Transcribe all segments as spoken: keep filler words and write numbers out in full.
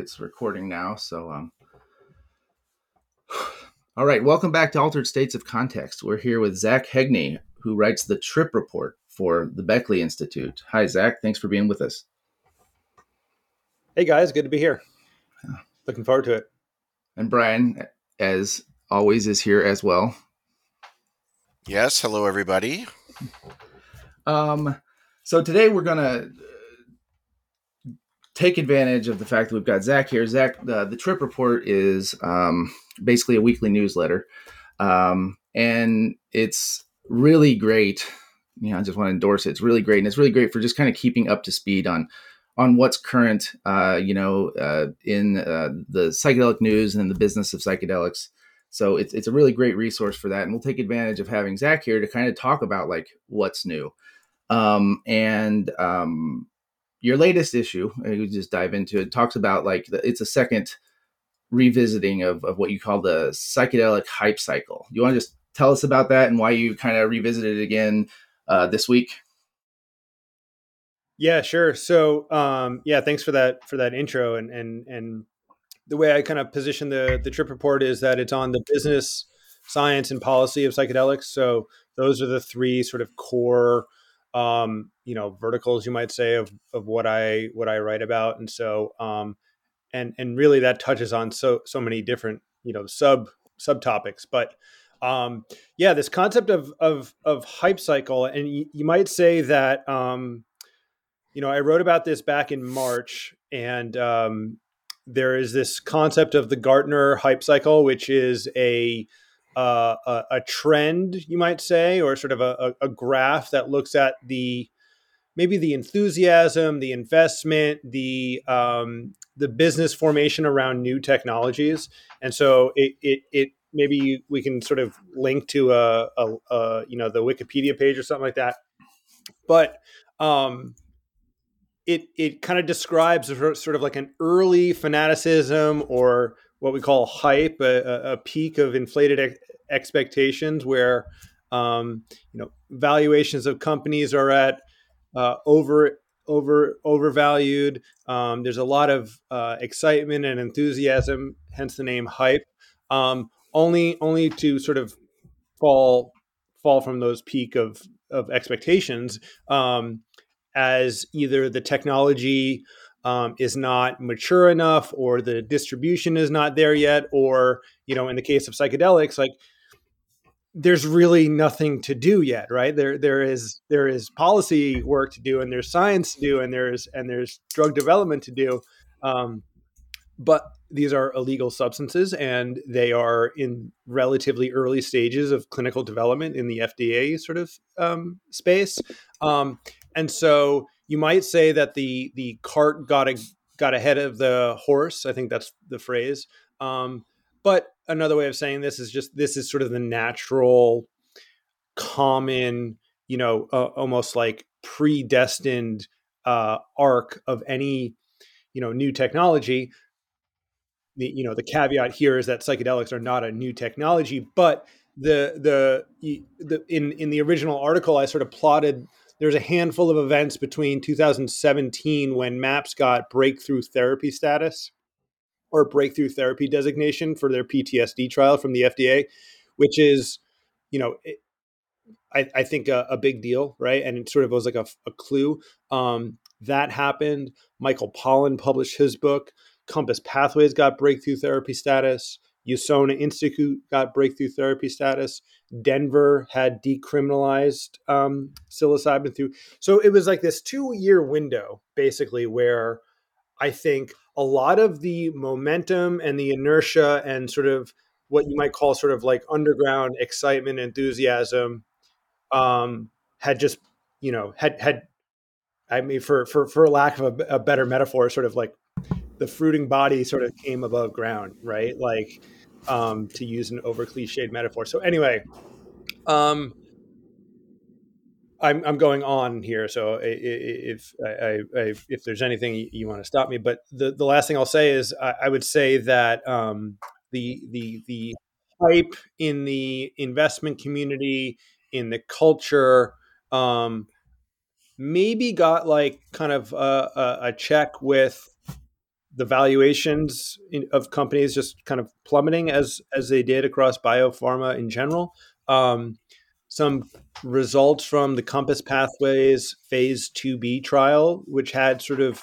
it's recording now. So, um, all right. Welcome back to Altered States of Context. We're here with Zach Hegney, who writes the Trip Report for the Beckley Institute. Hi, Zach. Thanks for being with us. Hey, guys. Good to be here. Yeah. Looking forward to it. And Brian, as always, is here as well. Yes. Hello, everybody. Um, so today we're going to take advantage of the fact that we've got Zach here. Zach, uh, the Trip Report is um, basically a weekly newsletter, um, and it's really great. You know, I just want to endorse it. It's really great, and it's really great for just kind of keeping up to speed on on what's current, uh, you know, uh, in uh, the psychedelic news and in the business of psychedelics. So it's it's a really great resource for that, and we'll take advantage of having Zach here to kind of talk about like what's new, um, and um, your latest issue. You just dive into it. Talks about like the, it's a second revisiting of of what you call the psychedelic hype cycle. Do you want to just tell us about that and why you kind of revisited it again uh, this week? Yeah, sure. So um, yeah, thanks for that for that intro and and and. The way I kind of position the, the Trip Report is that it's on the business, science, and policy of psychedelics. So those are the three sort of core, um, you know, verticals, you might say, of of what I what I write about. And so, um, and and really that touches on so so many different, you know, sub subtopics. But um, yeah, this concept of of of hype cycle, and y- you might say that, um, you know, I wrote about this back in March, and um, there is this concept of the Gartner hype cycle, which is a uh, a, a trend, you might say, or sort of a, a graph that looks at the maybe the enthusiasm, the investment, the um, the business formation around new technologies. And so it it, it maybe we can sort of link to a, a, a you know the Wikipedia page or something like that, but. Um, It it kind of describes sort of like an early fanaticism or what we call hype, a, a peak of inflated ex- expectations where, um, you know, valuations of companies are at uh, over over overvalued. Um, there's a lot of uh, excitement and enthusiasm, hence the name hype. Um, only only to sort of fall fall from those peak of of expectations. Um, as either the technology um, is not mature enough or the distribution is not there yet, or, you know, in the case of psychedelics, like there's really nothing to do yet, right? There, there is, there is policy work to do, and there's science to do, and there's, and there's drug development to do. Um, but these are illegal substances, and they are in relatively early stages of clinical development in the F D A sort of um, space. Um, And so you might say that the the cart got a, got ahead of the horse. I think that's the phrase. Um, but another way of saying this is just this is sort of the natural, common, you know, uh, almost like predestined uh, arc of any, you know, new technology. The you know the caveat here is that psychedelics are not a new technology, but the the, the in in the original article I sort of plotted. There's a handful of events between two thousand seventeen when MAPS got breakthrough therapy status or breakthrough therapy designation for their P T S D trial from the F D A, which is, you know, it, I, I think a, a big deal, right? And it sort of was like a, a clue. Um, that happened. Michael Pollan published his book. Compass Pathways got breakthrough therapy status. USONA Institute got breakthrough therapy status. Denver had decriminalized um, psilocybin through. So it was like this two-year window, basically, where I think a lot of the momentum and the inertia and sort of what you might call sort of like underground excitement, enthusiasm um, had just, you know, had, had I mean, for, for, for lack of a, a better metaphor, sort of like the fruiting body sort of came above ground, right? Like um, to use an over cliched metaphor. So anyway, um, I'm, I'm going on here. So if I, I, if there's anything you want to stop me, but the, the last thing I'll say is I, I would say that um, the, the, the hype in the investment community, in the culture, um, maybe got like kind of a, a, a check with the valuations in, of companies just kind of plummeting as as they did across biopharma in general. Um, some results from the Compass Pathways phase two B trial, which had sort of,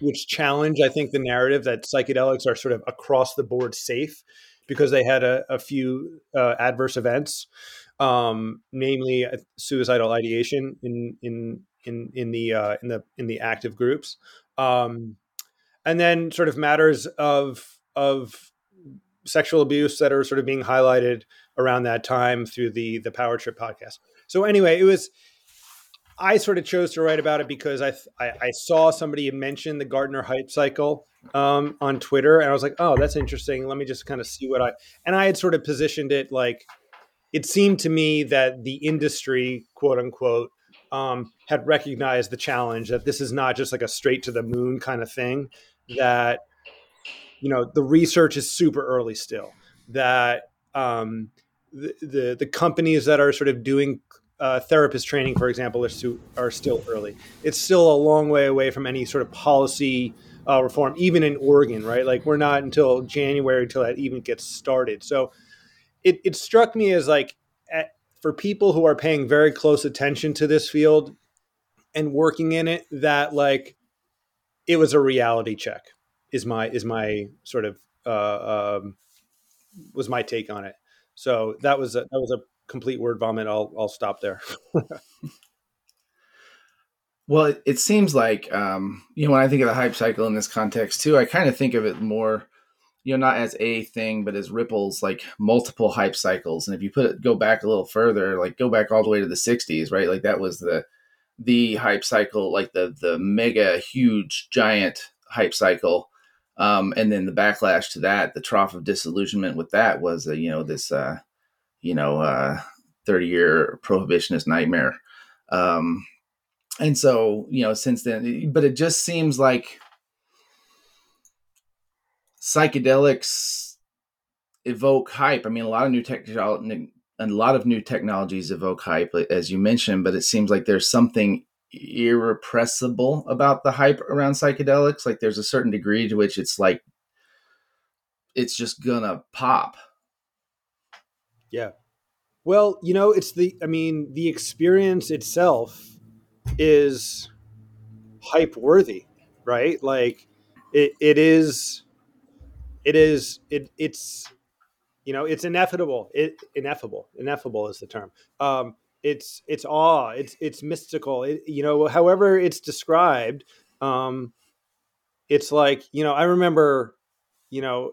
which challenged, I think, the narrative that psychedelics are sort of across the board safe because they had a, a few uh, adverse events, um, namely suicidal ideation in in in in the uh, in the in the active groups, um, and then sort of matters of of sexual abuse that are sort of being highlighted around that time through the the Power Trip podcast. So anyway, it was. I sort of chose to write about it because I I, I saw somebody mention the Gartner hype cycle um, on Twitter, and I was like, oh, that's interesting. Let me just kind of see what I and I had sort of positioned it like it seemed to me that the industry, quote unquote, um, had recognized the challenge that this is not just like a straight to the moon kind of thing. That you know the research is super early still. That um, the, the the companies that are sort of doing Uh, therapist training, for example, are, stu- are still early. It's still a long way away from any sort of policy uh, reform, even in Oregon, right? Like we're not until January until that even gets started. So it, it struck me as like at, for people who are paying very close attention to this field and working in it, that like it was a reality check is my is my sort of uh, um, was my take on it. So that was a, that was a complete word vomit. I'll I'll stop there. Well, it, it seems like um, you know when I think of the hype cycle in this context too, I kind of think of it more, you know, not as a thing, but as ripples, like multiple hype cycles. And if you put it, go back a little further, like go back all the way to the sixties, right? Like that was the the hype cycle, like the the mega huge giant hype cycle, um, and then the backlash to that, the trough of disillusionment with that was uh, you know this. Uh, you know, uh, thirty year prohibitionist nightmare. Um, and so, you know, since then, but it just seems like psychedelics evoke hype. I mean, a lot of new tech, a lot of new technologies evoke hype, as you mentioned, but it seems like there's something irrepressible about the hype around psychedelics. Like there's a certain degree to which it's like, it's just gonna pop. Yeah. Well, you know, it's the, I mean, the experience itself is hype worthy, right? Like it, it is, it is, it it's, you know, it's ineffable, it ineffable, ineffable is the term. Um, it's, it's awe, it's, it's mystical, it, you know, however it's described. Um, it's like, you know, I remember, you know,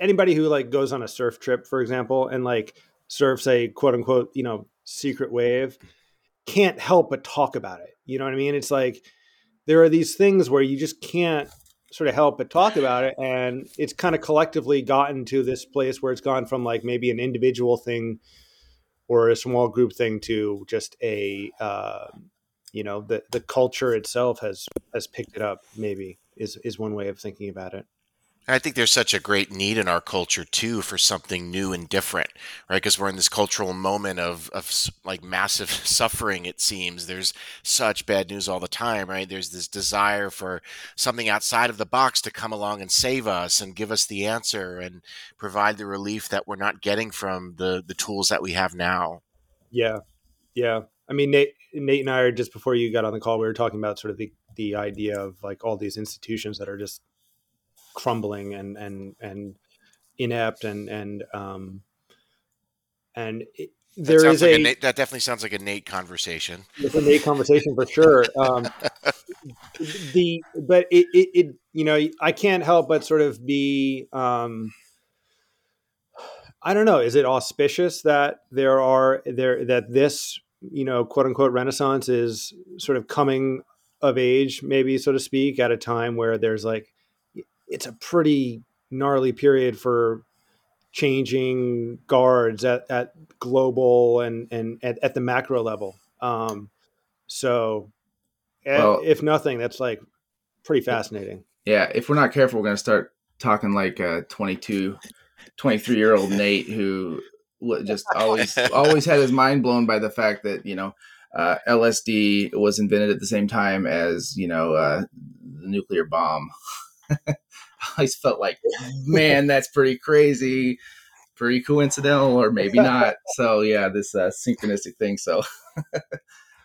anybody who like goes on a surf trip, for example, and like surfs a quote unquote, you know, secret wave can't help but talk about it. You know what I mean? It's like, there are these things where you just can't sort of help but talk about it. And it's kind of collectively gotten to this place where it's gone from like maybe an individual thing or a small group thing to just a, uh, you know, the, the culture itself has, has picked it up. Maybe is, is one way of thinking about it. I think there's such a great need in our culture too for something new and different, right? Because we're in this cultural moment of of like massive suffering. It seems there's such bad news all the time, right? There's this desire for something outside of the box to come along and save us and give us the answer and provide the relief that we're not getting from the the tools that we have now. Yeah, yeah. I mean, Nate, Nate and I are just before you got on the call, we were talking about sort of the the idea of like all these institutions that are just crumbling and, and, and inept and, and, um, and it, there is like a, a Nate, that definitely sounds like a Nate conversation. It's a Nate conversation for sure. Um, the, but it, it, it, you know, I can't help but sort of be, um, I don't know, is it auspicious that there are there, that this, you know, quote unquote renaissance is sort of coming of age, maybe, so to speak, at a time where there's like, it's a pretty gnarly period for changing guards at, at global and, and at, at the macro level. Um, so well, if nothing, that's like pretty fascinating. Yeah. If we're not careful, we're going to start talking like a twenty-two, twenty-three year old Nate who just always, always had his mind blown by the fact that, you know, uh, L S D was invented at the same time as, you know, uh, the nuclear bomb. I always felt like, man, that's pretty crazy, pretty coincidental, or maybe not. So yeah, this uh, synchronistic thing. So,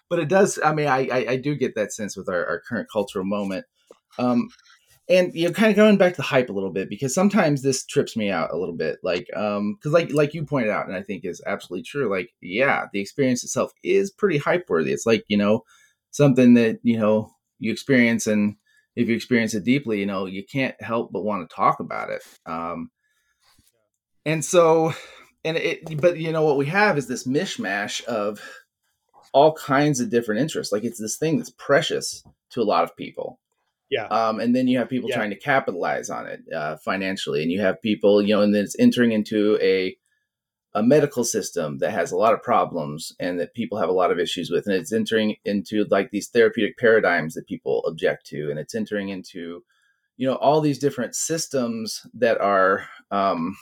but it does, I mean, I, I, I do get that sense with our, our current cultural moment. Um, And, you know, kind of going back to the hype a little bit, because sometimes this trips me out a little bit, like, um, because like, like you pointed out, and I think is absolutely true. Like, yeah, the experience itself is pretty hype worthy. It's like, you know, something that, you know, you experience, and if you experience it deeply, you know, you can't help but want to talk about it. Um, and so, and it, but you know, what we have is this mishmash of all kinds of different interests. Like, it's this thing that's precious to a lot of people. Yeah. Um, and then you have people yeah. trying to capitalize on it uh, financially, and you have people, you know, and then it's entering into a a medical system that has a lot of problems and that people have a lot of issues with, and it's entering into like these therapeutic paradigms that people object to, and it's entering into, you know, all these different systems that are um,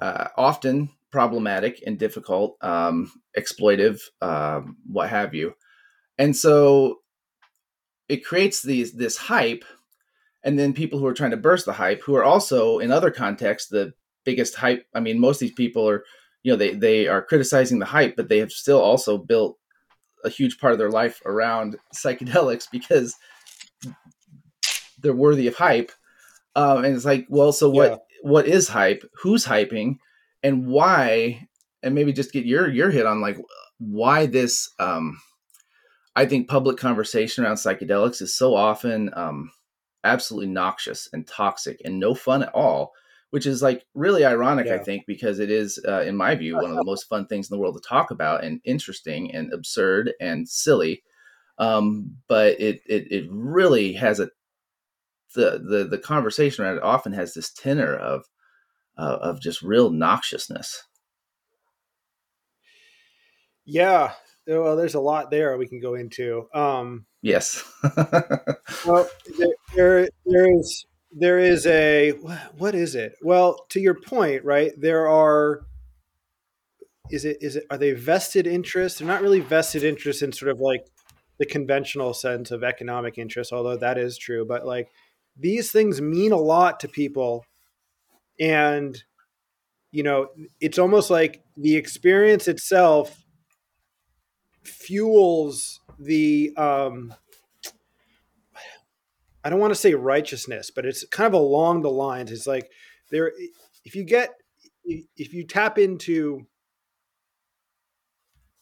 uh, often problematic and difficult, um, exploitive, um, what have you, and so. It creates these this hype, and then people who are trying to burst the hype, who are also in other contexts the biggest hype. I mean, most of these people are, you know, they they are criticizing the hype, but they have still also built a huge part of their life around psychedelics because they're worthy of hype. Um, and it's like, well, so what? Yeah. What is hype? Who's hyping, and why? And maybe just get your your hit on like why this. Um, I think public conversation around psychedelics is so often um, absolutely noxious and toxic and no fun at all, which is like really ironic, yeah. I think, because it is, uh, in my view, one of the most fun things in the world to talk about, and interesting and absurd and silly. Um, but it, it it really has a the the the conversation around it often has this tenor of uh, of just real noxiousness. Yeah. Well, there's a lot there we can go into. Um, yes. Well, there, there, there is, there is a, what is it? Well, to your point, right? There are, is it, is it, are they vested interests? They're not really vested interests in sort of like the conventional sense of economic interest, although that is true. But like these things mean a lot to people, and, you know, it's almost like the experience itself fuels the, um, I don't want to say righteousness, but it's kind of along the lines. It's like there, if you get, if you tap into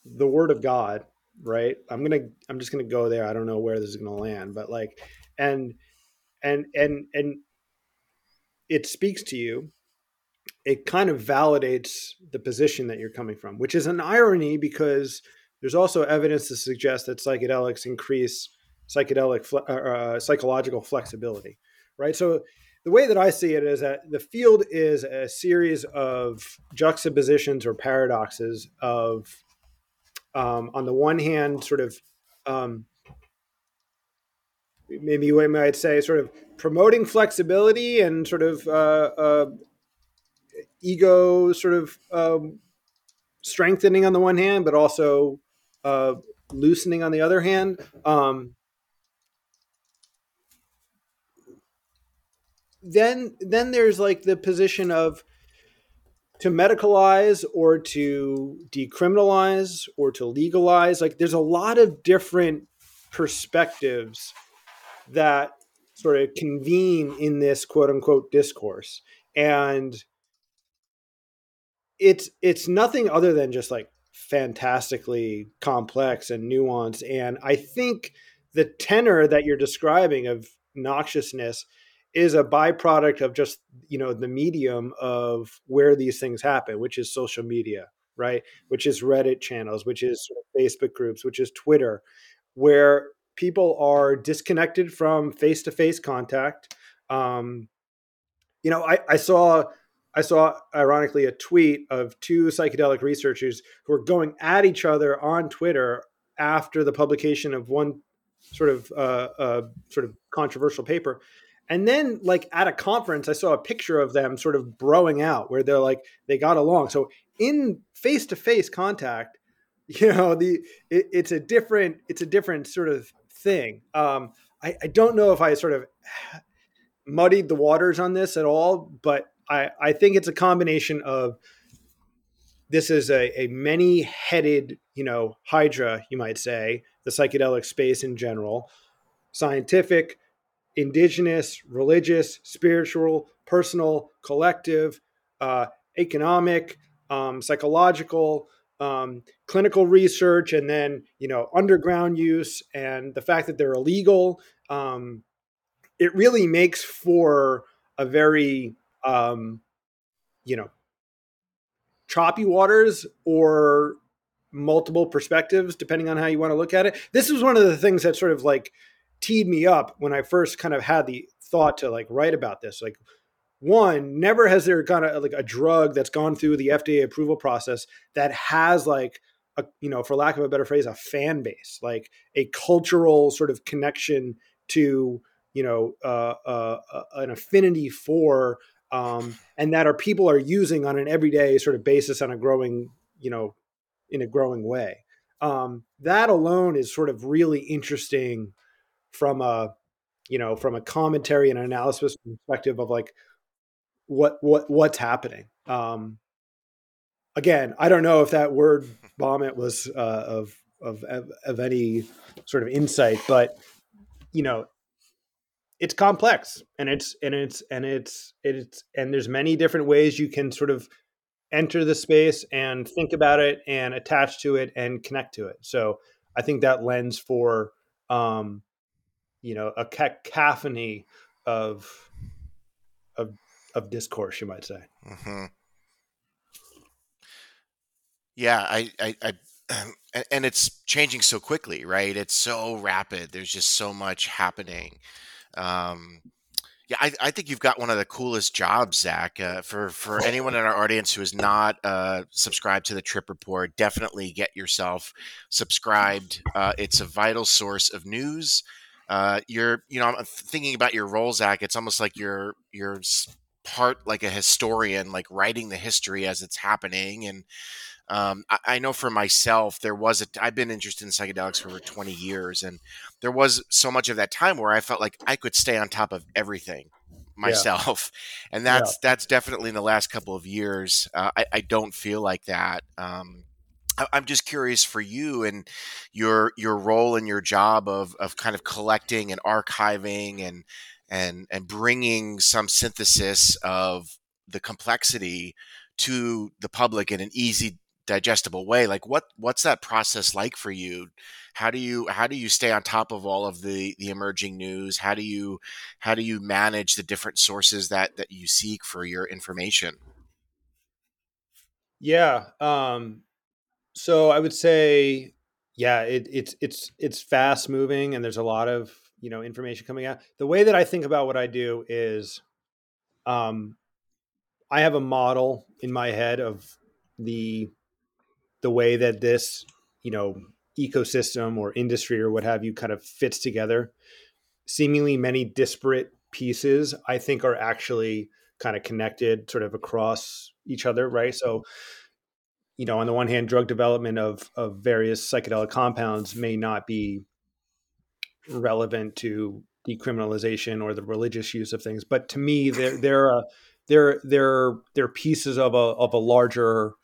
the word of God, right? I'm going to, I'm just going to go there. I don't know where this is going to land, but like, and, and, and, and it speaks to you. It kind of validates the position that you're coming from, which is an irony because there's also evidence to suggest that psychedelics increase psychedelic uh, psychological flexibility, right? So the way that I see it is that the field is a series of juxtapositions or paradoxes of, um, on the one hand, sort of, um, maybe we might say sort of promoting flexibility and sort of uh, uh, ego sort of um, strengthening on the one hand, but also Uh, loosening on the other hand. Um, then, then there's like the position of to medicalize or to decriminalize or to legalize. Like there's a lot of different perspectives that sort of convene in this quote unquote discourse. And it's, it's nothing other than just like fantastically complex and nuanced. And I think the tenor that you're describing of noxiousness is a byproduct of just, you know, the medium of where these things happen, which is social media, right? Which is Reddit channels, which is sort of Facebook groups, which is Twitter, where people are disconnected from face-to-face contact. Um, you know, I, I saw I saw, ironically, a tweet of two psychedelic researchers who were going at each other on Twitter after the publication of one sort of uh, uh, sort of controversial paper. And then, like, at a conference, I saw a picture of them sort of broing out where they're like, they got along. So in face-to-face contact, you know, the it, it's a different it's a different sort of thing. Um, I, I don't know if I sort of muddied the waters on this at all, but I, I think it's a combination of this is a, a many-headed, you know, hydra, you might say, the psychedelic space in general, scientific, indigenous, religious, spiritual, personal, collective, uh, economic, um, psychological, um, clinical research, and then, you know, underground use, and the fact that they're illegal. Um, it really makes for a very, um, you know, choppy waters or multiple perspectives, depending on how you want to look at it. This is one of the things that sort of like teed me up when I first kind of had the thought to like write about this. Like, one, never has there kind of like a drug that's gone through the F D A approval process that has like a, you know, for lack of a better phrase, a fan base, like a cultural sort of connection to, you know, uh, uh, uh, an affinity for, um, and that our people are using on an everyday sort of basis on a growing, you know, in a growing way. Um, that alone is sort of really interesting from a, you know, from a commentary and analysis perspective of like what, what, what's happening. Um, again, I don't know if that word vomit was, uh, of, of, of any sort of insight, but, you know, it's complex and it's, and it's, and it's, it's, and there's many different ways you can sort of enter the space and think about it and attach to it and connect to it. So I think that lends for, um, you know, a cacophony of, of, of discourse, you might say. Mm-hmm. Yeah. I, I, I, and it's changing so quickly, right? It's so rapid. There's just so much happening. Um, Yeah, I, I think you've got one of the coolest jobs, Zach. Uh, for for anyone in our audience who is not uh, subscribed to the Trip Report, definitely get yourself subscribed. Uh, it's a vital source of news. Uh, you're, you know, I'm thinking about your role, Zach. It's almost like you're you're part like a historian, like writing the history as it's happening. And um, I, I know for myself, there was a, I've been interested in psychedelics for over twenty years, and there was so much of that time where I felt like I could stay on top of everything myself. Yeah. And that's, yeah. that's definitely in the last couple of years. Uh, I, I don't feel like that. Um, I, I'm just curious for you and your, your role and your job of, of kind of collecting and archiving and, and, and bringing some synthesis of the complexity to the public in an easy, digestible way. Like what, what's that process like for you? How do you, how do you stay on top of all of the, the emerging news? How do you, how do you manage the different sources that, that you seek for your information? Yeah. Um, so I would say, yeah, it, it's, it's, it's fast moving and there's a lot of, you know, information coming out. The way that I think about what I do is, um, I have a model in my head of the, the way that this, you know, ecosystem or industry or what have you kind of fits together. Seemingly many disparate pieces, I think, are actually kind of connected sort of across each other, right? So, you know, on the one hand, drug development of, of various psychedelic compounds may not be relevant to decriminalization or the religious use of things. But to me, they're, they're a, They're they're they're pieces of a of a larger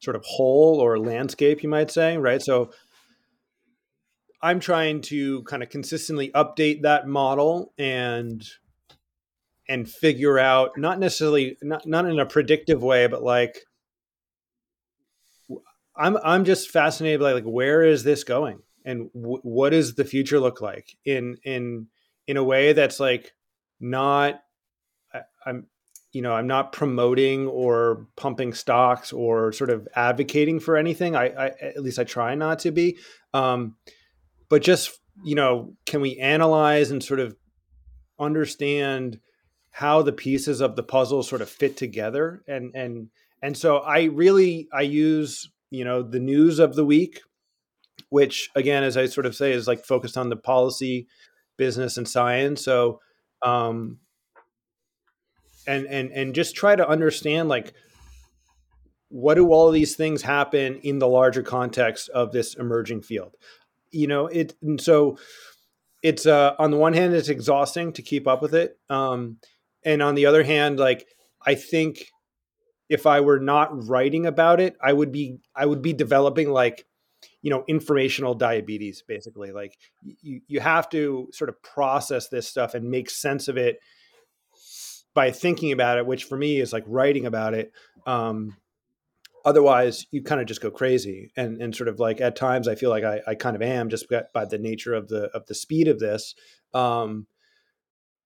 sort of whole or landscape, you might say, right? So I'm trying to kind of consistently update that model and and figure out, not necessarily not, not in a predictive way, but like I'm I'm just fascinated by like, where is this going and w- what does the future look like in in in a way that's like not I, I'm. You know, I'm not promoting or pumping stocks or sort of advocating for anything. I, I at least I try not to be. Um, but just, you know, can we analyze and sort of understand how the pieces of the puzzle sort of fit together? And and and so I really I use, you know, the news of the week, which again, as I sort of say, is like focused on the policy, business, and science. So um And, and, and just try to understand like what do all of these things happen in the larger context of this emerging field? You know, it, and so it's, uh, on the one hand, it's exhausting to keep up with it. Um, and on the other hand, like, I think if I were not writing about it, I would be, I would be developing like, you know, informational diabetes, basically. Like you, you have to sort of process this stuff and make sense of it by thinking about it, which for me is like writing about it. Um, otherwise you kind of just go crazy, and, and sort of like at times I feel like I, I kind of am just by the nature of the, of the speed of this. Um,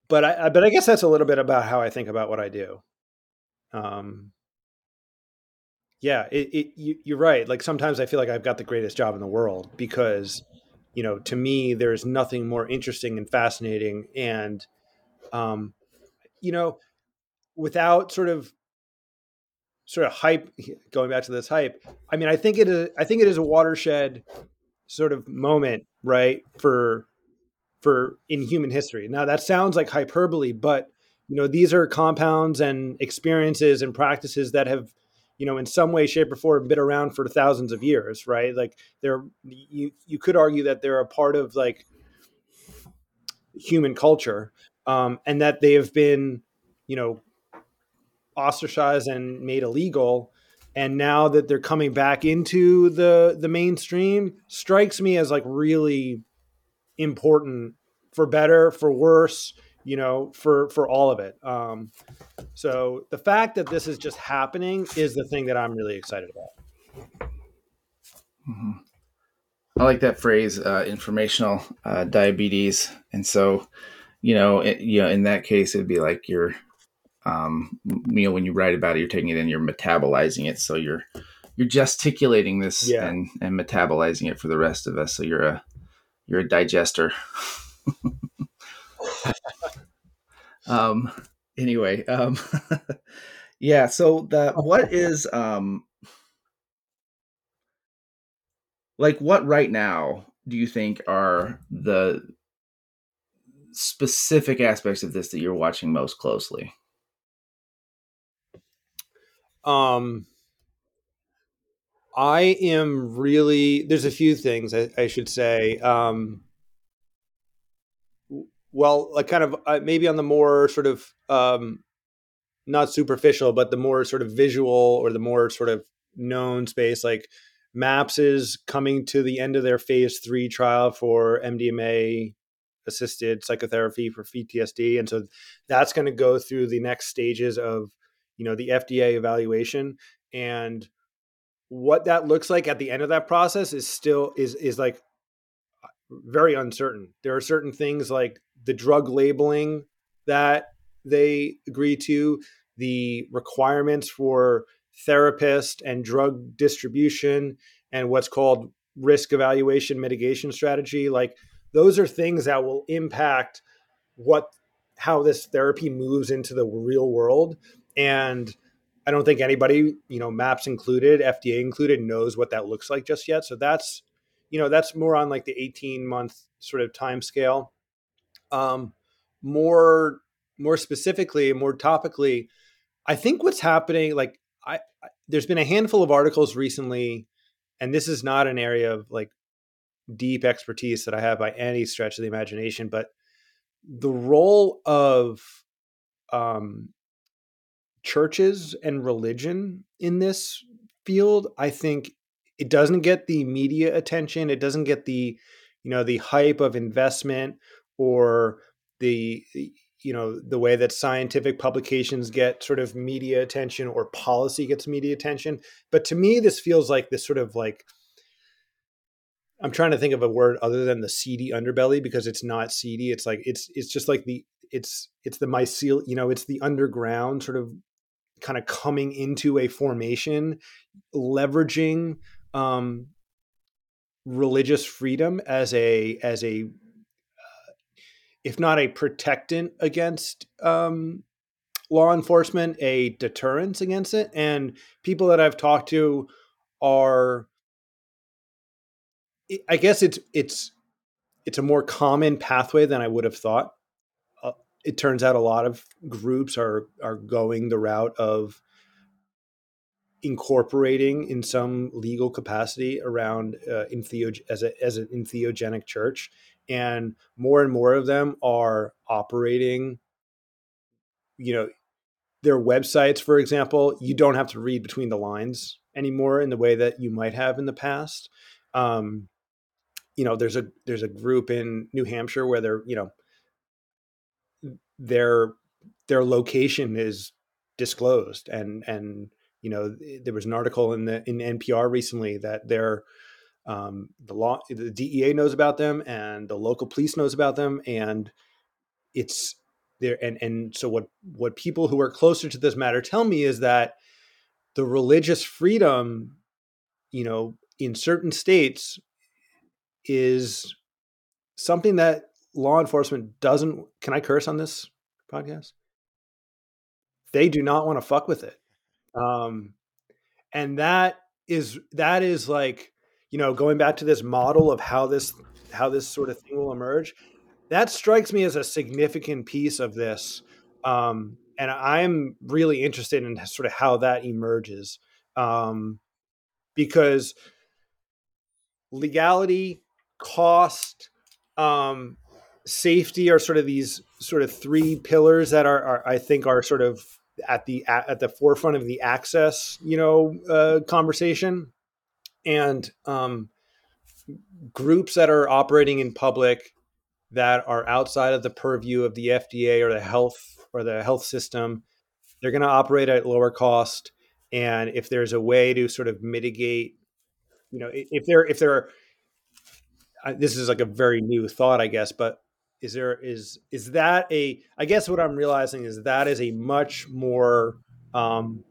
but I, but I guess that's a little bit about how I think about what I do. Um, Yeah, it, it, you, you're right. Like sometimes I feel like I've got the greatest job in the world because, you know, to me, there is nothing more interesting and fascinating. And, um, you know, without sort of sort of hype, going back to this hype, I mean, I think it is, I think it is a watershed sort of moment, right, for for in human history. Now, that sounds like hyperbole, but, you know, these are compounds and experiences and practices that have, you know, in some way, shape, or form, been around for thousands of years, right? Like, they're you you could argue that they're a part of like human culture, um, and that they have been, you know, ostracized and made illegal, and now that they're coming back into the the mainstream, strikes me as like really important, for better, for worse, you know, for, for all of it. Um, so the fact that this is just happening is the thing that I'm really excited about. Mm-hmm. I like that phrase, uh, informational uh, diabetes. And so, you know, it, you know, in that case, it'd be like you're, um, you know, when you write about it, you're taking it and you're metabolizing it. So you're, you're gesticulating this yeah. and, and metabolizing it for the rest of us. So you're a, you're a digester. Um, anyway, um, yeah, so the, what is, um, like what right now do you think are the specific aspects of this that you're watching most closely? Um, I am really, there's a few things I, I should say, um, Well, like kind of uh, maybe on the more sort of um, not superficial, but the more sort of visual or the more sort of known space, like MAPS is coming to the end of their phase three trial for M D M A assisted psychotherapy for P T S D. And so that's going to go through the next stages of, you know, the F D A evaluation. And what that looks like at the end of that process is still is is like very uncertain. There are certain things like the drug labeling that they agree to, the requirements for therapist and drug distribution, and what's called risk evaluation mitigation strategy. Like those are things that will impact what, how this therapy moves into the real world. And I don't think anybody, you know, MAPS included, F D A included, knows what that looks like just yet. So that's, you know, that's more on like the eighteen month sort of time scale. Um, more, more specifically, more topically, I think what's happening, like I, I, there's been a handful of articles recently, and this is not an area of like deep expertise that I have by any stretch of the imagination, but the role of, um, churches and religion in this field, I think it doesn't get the media attention. It doesn't get the, you know, the hype of investment or the, you know, the way that scientific publications get sort of media attention or policy gets media attention. But to me, this feels like this sort of like, I'm trying to think of a word other than the seedy underbelly, because it's not seedy. It's like, it's, it's just like the, it's, it's the mycel, you know, it's the underground sort of kind of coming into a formation, leveraging, um, religious freedom as a, as a, uh, if not a protectant against, um, law enforcement, a deterrence against it. And people that I've talked to are, I guess it's, it's, it's a more common pathway than I would have thought. Uh, it turns out a lot of groups are, are going the route of incorporating in some legal capacity around uh, entheog- as a, as an entheogenic church. And more and more of them are operating, you know, their websites, for example. You don't have to read between the lines anymore in the way that you might have in the past. Um, you know, there's a, there's a group in New Hampshire where they're, you know, their, their location is disclosed. And, and, you know, there was an article in the, in N P R recently that they're, um, the law, the D E A knows about them and the local police knows about them, and it's there. And, and so what, what people who are closer to this matter tell me is that the religious freedom, you know, in certain states is something that law enforcement doesn't, can I curse on this podcast? They do not want to fuck with it. Um, and that is, that is like, you know, going back to this model of how this, how this sort of thing will emerge, that strikes me as a significant piece of this. Um, and I'm really interested in sort of how that emerges, um, because legality, cost, um, safety are sort of these sort of three pillars that are, are I think are sort of at the, at, at the forefront of the access, you know, uh, conversation. And um, groups that are operating in public that are outside of the purview of the F D A or the health or the health system, they're going to operate at lower cost. And if there's a way to sort of mitigate, you know, if there, if there are, uh, this is like a very new thought, I guess, but is there, is, is that a, I guess what I'm realizing is that is a much more um,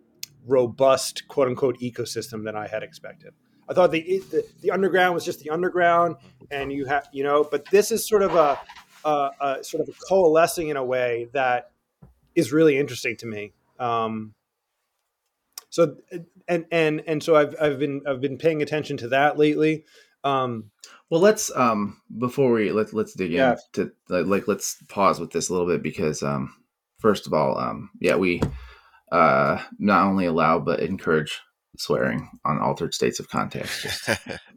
robust, quote unquote, ecosystem than I had expected. I thought the, the the underground was just the underground, and you have, you know, but this is sort of a, a, a sort of a coalescing in a way that is really interesting to me. Um, so and and and so I've I've been I've been paying attention to that lately. Um, well, let's um, before we let let's dig yeah. in to like, like let's pause with this a little bit because um, first of all, um, yeah, we uh, not only allow but encourage swearing on Altered States of Context, just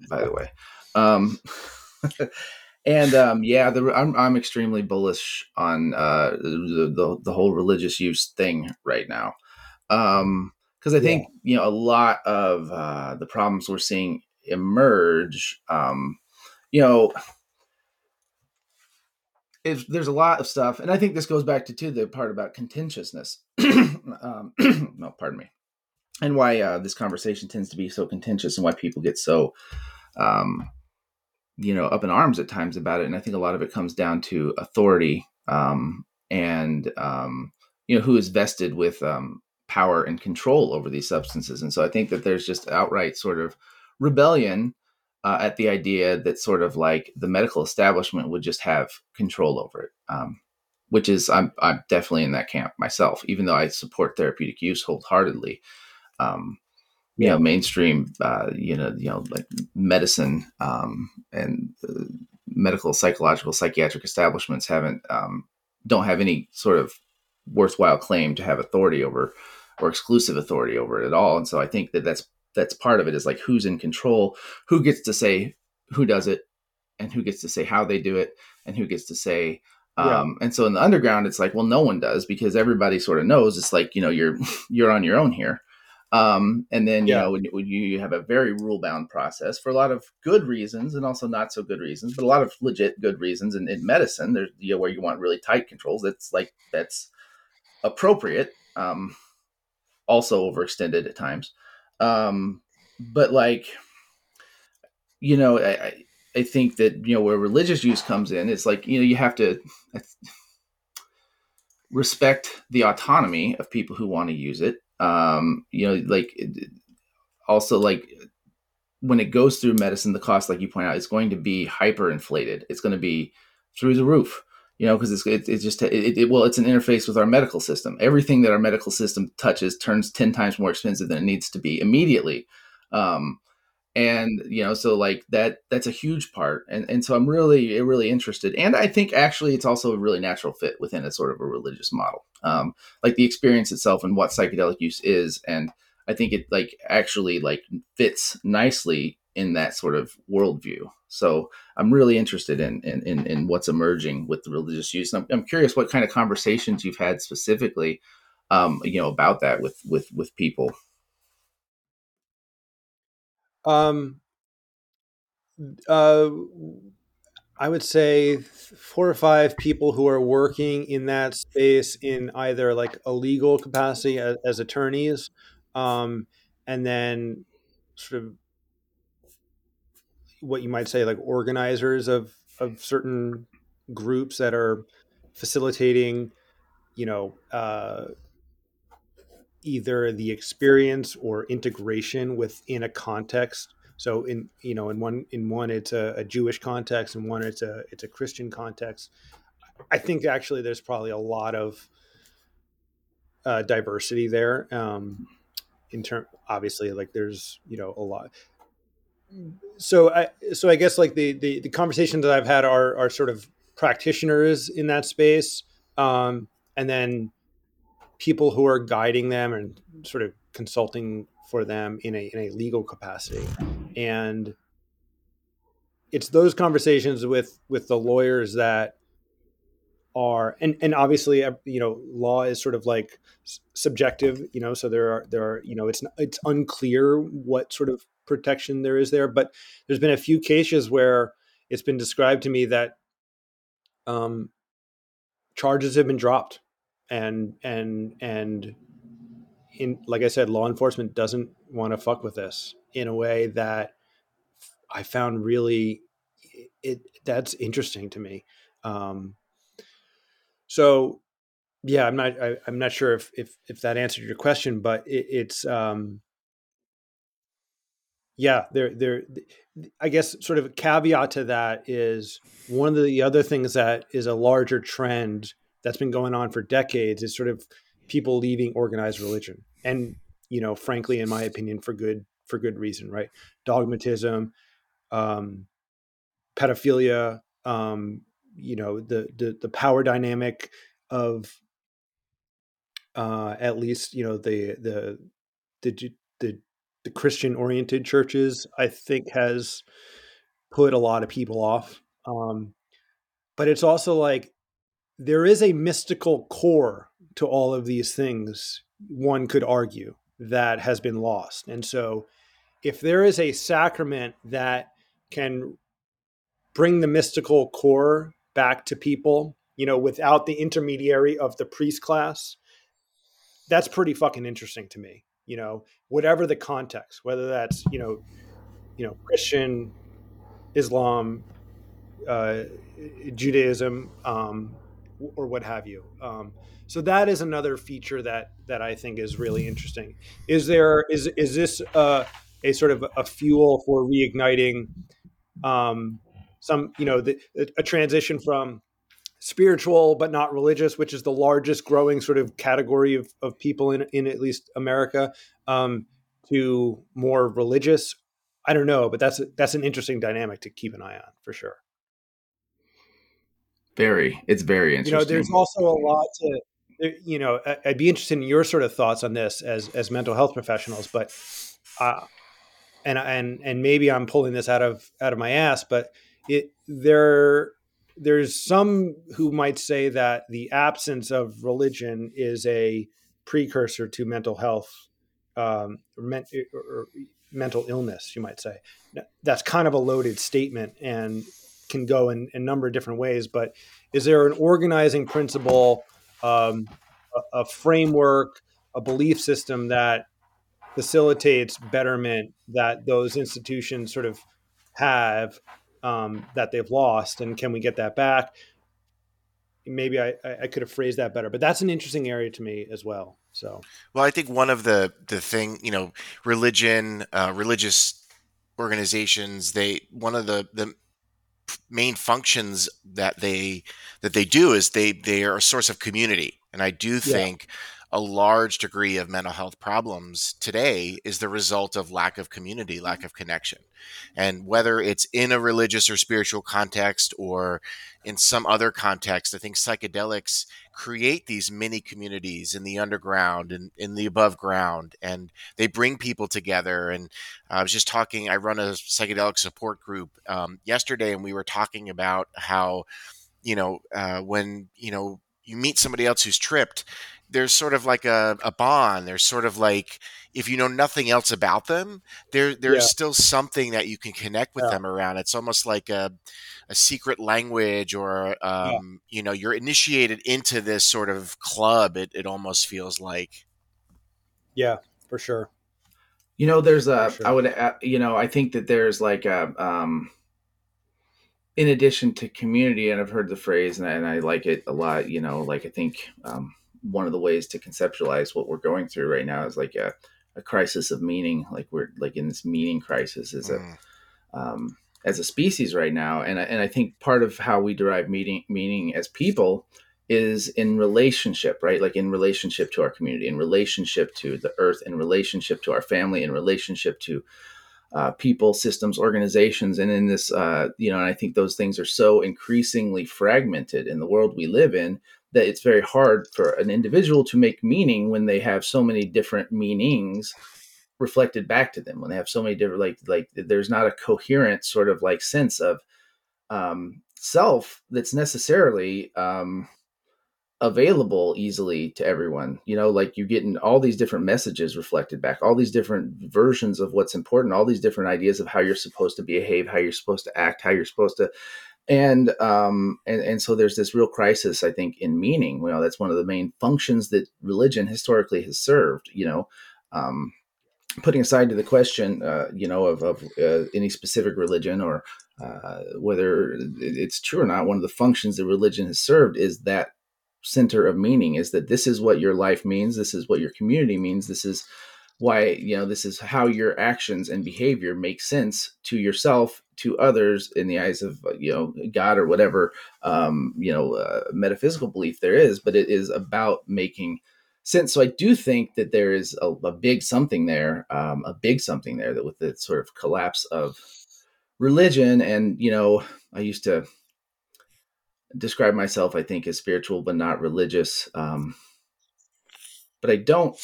by the way. Um, and um, yeah, the, I'm I'm extremely bullish on uh, the, the the whole religious use thing right now, because um, I think yeah. you know a lot of uh, the problems we're seeing emerge. Um, you know, if there's a lot of stuff, and I think this goes back to too the part about contentiousness. um, no, pardon me. And why uh, this conversation tends to be so contentious and why people get so, um, you know, up in arms at times about it. And I think a lot of it comes down to authority um, and, um, you know, who is vested with um, power and control over these substances. And so I think that there's just outright sort of rebellion uh, at the idea that sort of like the medical establishment would just have control over it, um, which is I'm, I'm definitely in that camp myself, even though I support therapeutic use wholeheartedly. Um, you yeah. know, mainstream, uh, you know, you know, like medicine, um, and uh, medical, psychological, psychiatric establishments haven't, um, don't have any sort of worthwhile claim to have authority over or exclusive authority over it at all. And so I think that that's, that's part of it is like, who's in control, who gets to say who does it and who gets to say how they do it and who gets to say, um, yeah. and so in the underground, it's like, well, no one does because everybody sort of knows it's like, you know, you're, you're on your own here. Um, and then, you yeah. know, when, when you have a very rule bound process for a lot of good reasons and also not so good reasons, but a lot of legit good reasons. And in medicine, there's, you know, where you want really tight controls. That's like, that's appropriate. Um, also overextended at times. Um, but like, you know, I, I think that, you know, where religious use comes in, it's like, you know, you have to respect the autonomy of people who want to use it. Um, you know, like also like when it goes through medicine, the cost, like you point out, is going to be hyperinflated. It's going to be through the roof, you know, because it's it, it's just it, it well, it's an interface with our medical system. Everything that our medical system touches turns ten times more expensive than it needs to be immediately. Um, and you know, so like that that's a huge part. And and so I'm really really interested. And I think actually it's also a really natural fit within a sort of a religious model. Um, like the experience itself and what psychedelic use is. And I think it like actually like fits nicely in that sort of worldview. So I'm really interested in in in, in what's emerging with the religious use. And I'm, I'm curious what kind of conversations you've had specifically, um, you know, about that with with with people. Um. Uh, I would say four or five people who are working in that space in either like a legal capacity as, as attorneys, um, and then sort of what you might say like organizers of of certain groups that are facilitating, you know, uh, either the experience or integration within a context. So in, you know, in one, in one, it's a, a Jewish context, and one, it's a, it's a Christian context. I think actually there's probably a lot of uh, diversity there. Um, in term, obviously like there's, you know, a lot. So I, so I guess like the, the, the conversations that I've had are, are sort of practitioners in that space. Um, and then people who are guiding them and sort of consulting for them in a, in a legal capacity. And it's those conversations with, with the lawyers that are, and, and obviously, you know, law is sort of like subjective, you know, so there are, there are, you know, it's, it's unclear what sort of protection there is there, but there's been a few cases where it's been described to me that um, charges have been dropped and, and, and, in, like I said, law enforcement doesn't want to fuck with this in a way that I found really it that's interesting to me. Um, so yeah, I'm not, I, I'm not sure if, if, if that answered your question, but it, it's um, yeah, there, there, I guess sort of a caveat to that is one of the other things that is a larger trend that's been going on for decades is sort of people leaving organized religion. And, you know, frankly, in my opinion, for good, for good reason, right? Dogmatism, um, pedophilia, um, you know, the, the, the power dynamic of, uh, at least, you know, the, the, the, the, the Christian oriented churches, I think has put a lot of people off. Um, but it's also like, there is a mystical core to all of these things, one could argue, that has been lost. And so if there is a sacrament that can bring the mystical core back to people, you know, without the intermediary of the priest class, that's pretty fucking interesting to me, you know, whatever the context, whether that's, you know, you know, Christian, Islam, uh, Judaism, um, or what have you. Um, So that is another feature that that I think is really interesting. Is there is is this uh, a sort of a fuel for reigniting um, some you know the, a transition from spiritual but not religious, which is the largest growing sort of category of, of people in in at least America, um, to more religious? I don't know, but that's a, that's an interesting dynamic to keep an eye on for sure. Very, it's very interesting. You know, there's also a lot to. You know, I'd be interested in your sort of thoughts on this as as mental health professionals, but, uh, and and and maybe I'm pulling this out of out of my ass, but it there there's some who might say that the absence of religion is a precursor to mental health, um, or, men, or mental illness. You might say that's kind of a loaded statement and can go in a number of different ways. But is there an organizing principle? Um, a, a framework, a belief system that facilitates betterment that those institutions sort of have um, that they've lost, and can we get that back? Maybe I, I could have phrased that better, but that's an interesting area to me as well. So, well, I think one of the the thing, you know, religion, uh, religious organizations, they one of the the main functions that they that they do is they they are a source of community. And I do think yeah. a large degree of mental health problems today is the result of lack of community, lack of connection. And whether it's in a religious or spiritual context or in some other context, I think psychedelics create these mini communities in the underground and in the above ground, and they bring people together. And I was just talking, I run a psychedelic support group um, yesterday, and we were talking about how, you know, uh, when, you know, you meet somebody else who's tripped, there's sort of like a, a bond. There's sort of like, if you know nothing else about them, there there's yeah. still something that you can connect with yeah. them around. It's almost like a a secret language, or um, yeah. you know, you're initiated into this sort of club. It it almost feels like. Yeah, for sure. You know, there's a, sure. I would, you know, I think that there's like a, um, in addition to community, and I've heard the phrase, and I, and I like it a lot, you know, like I think, um, one of the ways to conceptualize what we're going through right now is like a, a crisis of meaning. Like we're like in this meaning crisis as mm. a, um, as a species right now. And I, and I think part of how we derive meaning, meaning as people is in relationship, right? Like in relationship to our community, in relationship to the earth, in relationship to our family, in relationship to uh, people, systems, organizations. And in this, uh, you know, and I think those things are so increasingly fragmented in the world we live in, that it's very hard for an individual to make meaning when they have so many different meanings reflected back to them, when they have so many different, like, like there's not a coherent sort of like sense of um, self that's necessarily um, available easily to everyone. You know, like you get in all these different messages reflected back, all these different versions of what's important, all these different ideas of how you're supposed to behave, how you're supposed to act, how you're supposed to, And, um, and, and so there's this real crisis, I think, in meaning. Well, that's one of the main functions that religion historically has served, you know, um, putting aside to the question, uh, you know, of, of, uh, any specific religion or, uh, whether it's true or not, one of the functions that religion has served is that center of meaning, is that this is what your life means. This is what your community means. This is why, you know, this is how your actions and behavior make sense to yourself, to others, in the eyes of, you know, God or whatever, um, you know, uh, metaphysical belief there is, but it is about making sense. So I do think that there is a, a big something there, um, a big something there that with the sort of collapse of religion. And, you know, I used to describe myself, I think, as spiritual, but not religious. Um, but I don't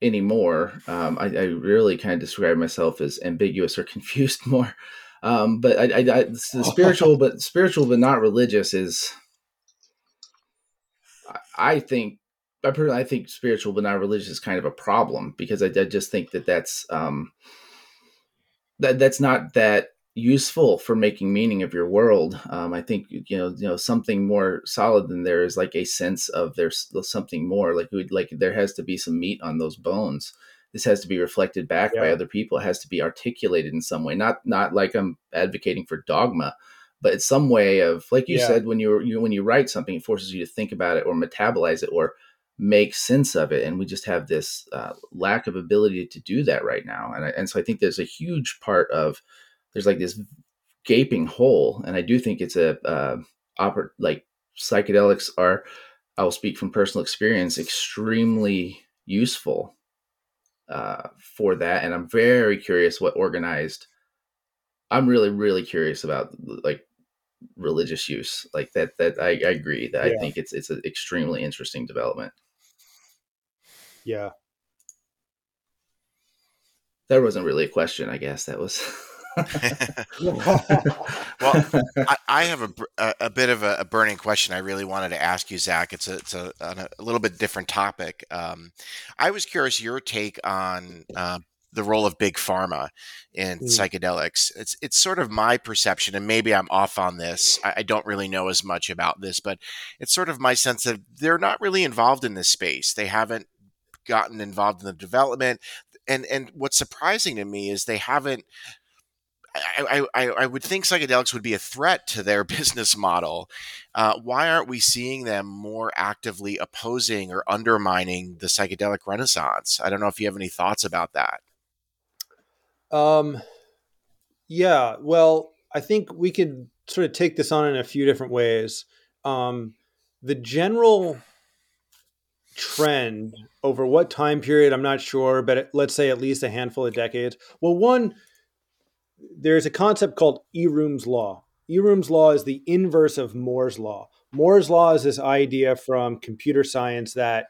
anymore. Um, I, I really kind of describe myself as ambiguous or confused more. Um, but I, I, I the spiritual, but spiritual, but not religious is, I, I think, I, I think spiritual, but not religious is kind of a problem, because I, I just think that that's, um, that that's not that useful for making meaning of your world. Um, I think, you know, you know, something more solid than there is like a sense of there's something more, like, like there has to be some meat on those bones. This has to be reflected back yeah. by other people. It has to be articulated in some way. Not not like I'm advocating for dogma, but it's some way of, like you yeah. said, when you, you when you write something, it forces you to think about it or metabolize it or make sense of it. And we just have this uh, lack of ability to do that right now. And I, and so I think there's a huge part of, there's like this gaping hole. And I do think it's a uh, oper- like psychedelics are, I'll speak from personal experience, extremely useful uh, for that. And I'm very curious what organized, I'm really, really curious about like religious use like that, that I, I agree that yeah. I think it's, it's an extremely interesting development. Yeah. That wasn't really a question, I guess that was. Well, I, I have a, a, a bit of a, a burning question I really wanted to ask you, Zach. It's a, it's a, a little bit different topic. Um, I was curious your take on uh, the role of big pharma in mm. psychedelics. It's it's sort of my perception, and maybe I'm off on this. I, I don't really know as much about this, but it's sort of my sense that they're not really involved in this space. They haven't gotten involved in the development, and and what's surprising to me is they haven't. I, I, I would think psychedelics would be a threat to their business model. Uh, why aren't we seeing them more actively opposing or undermining the psychedelic renaissance? I don't know if you have any thoughts about that. Um, yeah, well, I think we could sort of take this on in a few different ways. Um, the general trend over what time period, I'm not sure, but let's say at least a handful of decades. Well, one... There's a concept called Eroom's Law. Eroom's Law is the inverse of Moore's Law. Moore's Law is this idea from computer science that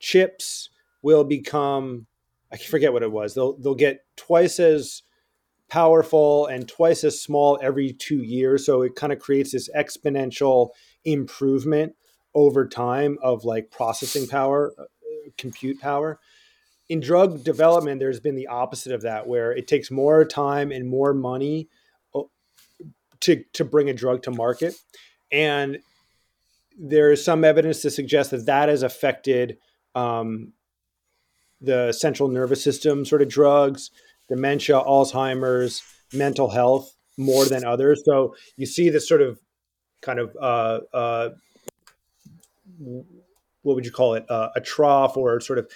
chips will become, I forget what it was, they'll they'll get twice as powerful and twice as small every two years. So it kind of creates this exponential improvement over time of like processing power, compute power. In drug development, there's been the opposite of that, where it takes more time and more money to, to bring a drug to market. And there is some evidence to suggest that that has affected um, the central nervous system sort of drugs, dementia, Alzheimer's, mental health more than others. So you see this sort of kind of, uh, uh, what would you call it? Uh, a trough, or sort of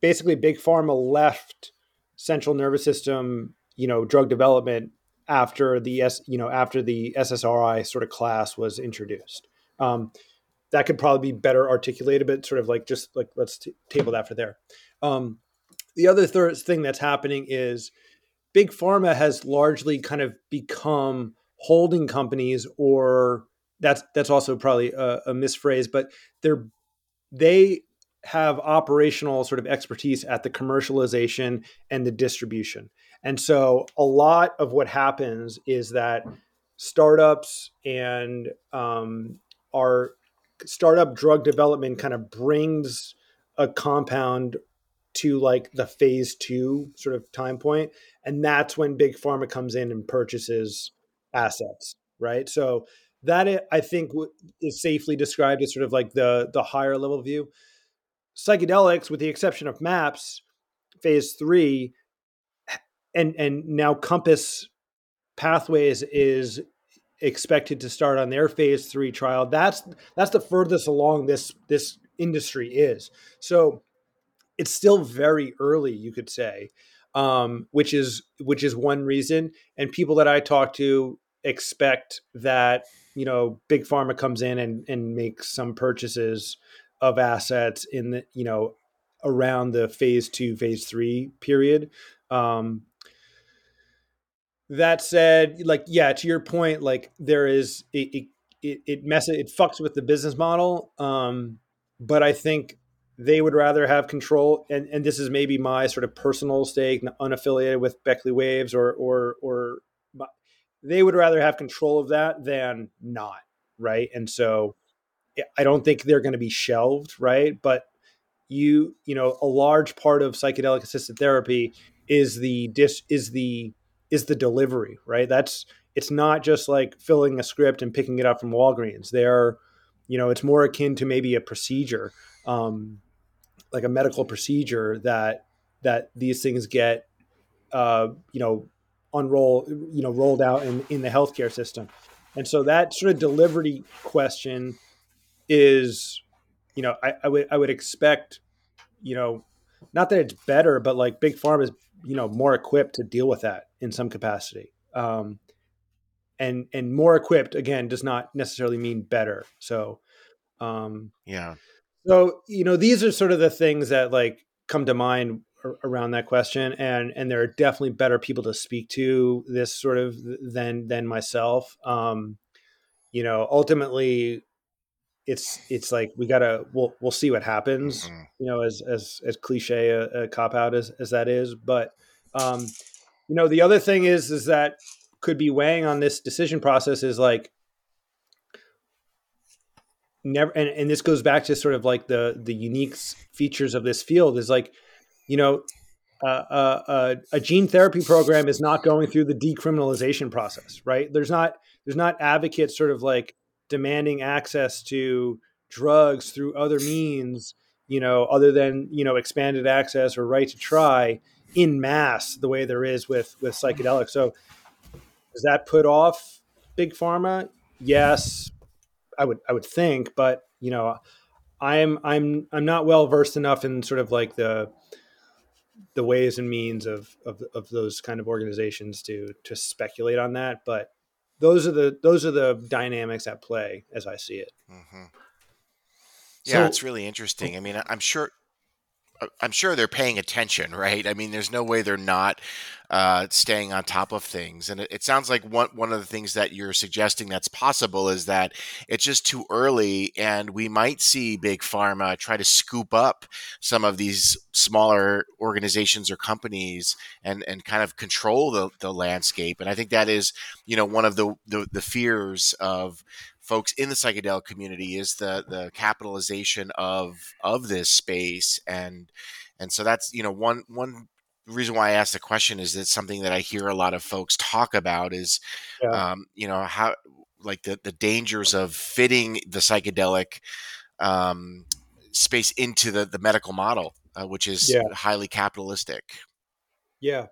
basically big pharma left central nervous system, you know, drug development after the S, you know, after the S S R I sort of class was introduced. Um, that could probably be better articulated, but sort of like, just like, let's t- table that for there. Um, The other third thing that's happening is big pharma has largely kind of become holding companies, or that's that's also probably a, a misphrase, but they're they have operational sort of expertise at the commercialization and the distribution. And so a lot of what happens is that startups and um, our startup drug development kind of brings a compound to like the phase two sort of time point. And that's when big pharma comes in and purchases assets, right? So that, I think, is safely described as sort of like the, the higher level view. Psychedelics, with the exception of MAPS, phase three, and, and now Compass Pathways is expected to start on their phase three trial. That's, that's the furthest along this, this industry is. So it's still very early, you could say, um, which is which is one reason. And people that I talk to expect that, you know, big pharma comes in and, and makes some purchases of assets in the, you know, around the phase two, phase three period. Um, that said, like, yeah, to your point, like there is it it it messes it fucks with the business model, um, but I think they would rather have control, and, and this is maybe my sort of personal stake, unaffiliated with Beckley Waves, or or or they would rather have control of that than not, right? And so I don't think they're going to be shelved, right? But you you know, a large part of psychedelic assisted therapy is the dis is the is the delivery, right? That's it's not just like filling a script and picking it up from Walgreens. They're you know, it's more akin to maybe a procedure, um, like a medical procedure that, that these things get, uh, you know, unroll, you know, rolled out in, in the healthcare system. And so that sort of delivery question is, you know, I, I would, I would expect, you know, not that it's better, but like big pharma is, you know, more equipped to deal with that in some capacity. Um, and, and more equipped, again, does not necessarily mean better. So, um, yeah. So, you know, these are sort of the things that like come to mind around that question. And, and there are definitely better people to speak to this sort of than, than myself. Um, you know, ultimately it's, it's like, we gotta, we'll, we'll see what happens, mm-hmm. you know, as, as, as cliche a, a cop out as, as that is. But, um, you know, the other thing is, is that could be weighing on this decision process is like, Never and, and this goes back to sort of like the the unique features of this field is like, you know, uh, uh, uh, a gene therapy program is not going through the decriminalization process, right? There's not there's not advocates sort of like demanding access to drugs through other means, you know, other than, you know, expanded access or right to try in mass the way there is with with psychedelics. So does that put off big pharma? Yes. I would, I would think, but you know, I'm, I'm, I'm not well versed enough in sort of like the, the ways and means of, of, of those kind of organizations to, to speculate on that. But those are the, those are the dynamics at play as I see it. Mm-hmm. Yeah. So, it's really interesting. I mean, I'm sure, I'm sure they're paying attention, right? I mean, there's no way they're not uh, staying on top of things. And it, it sounds like one one of the things that you're suggesting that's possible is that it's just too early, and we might see big pharma try to scoop up some of these smaller organizations or companies and and kind of control the, the landscape. And I think that is, you know, one of the the, the fears of folks in the psychedelic community is the the capitalization of of this space, and and so that's, you know, one one reason why I asked the question is it's something that I hear a lot of folks talk about is yeah. um, you know how like the the dangers of fitting the psychedelic um, space into the the medical model, uh, which is yeah. highly capitalistic. Yeah,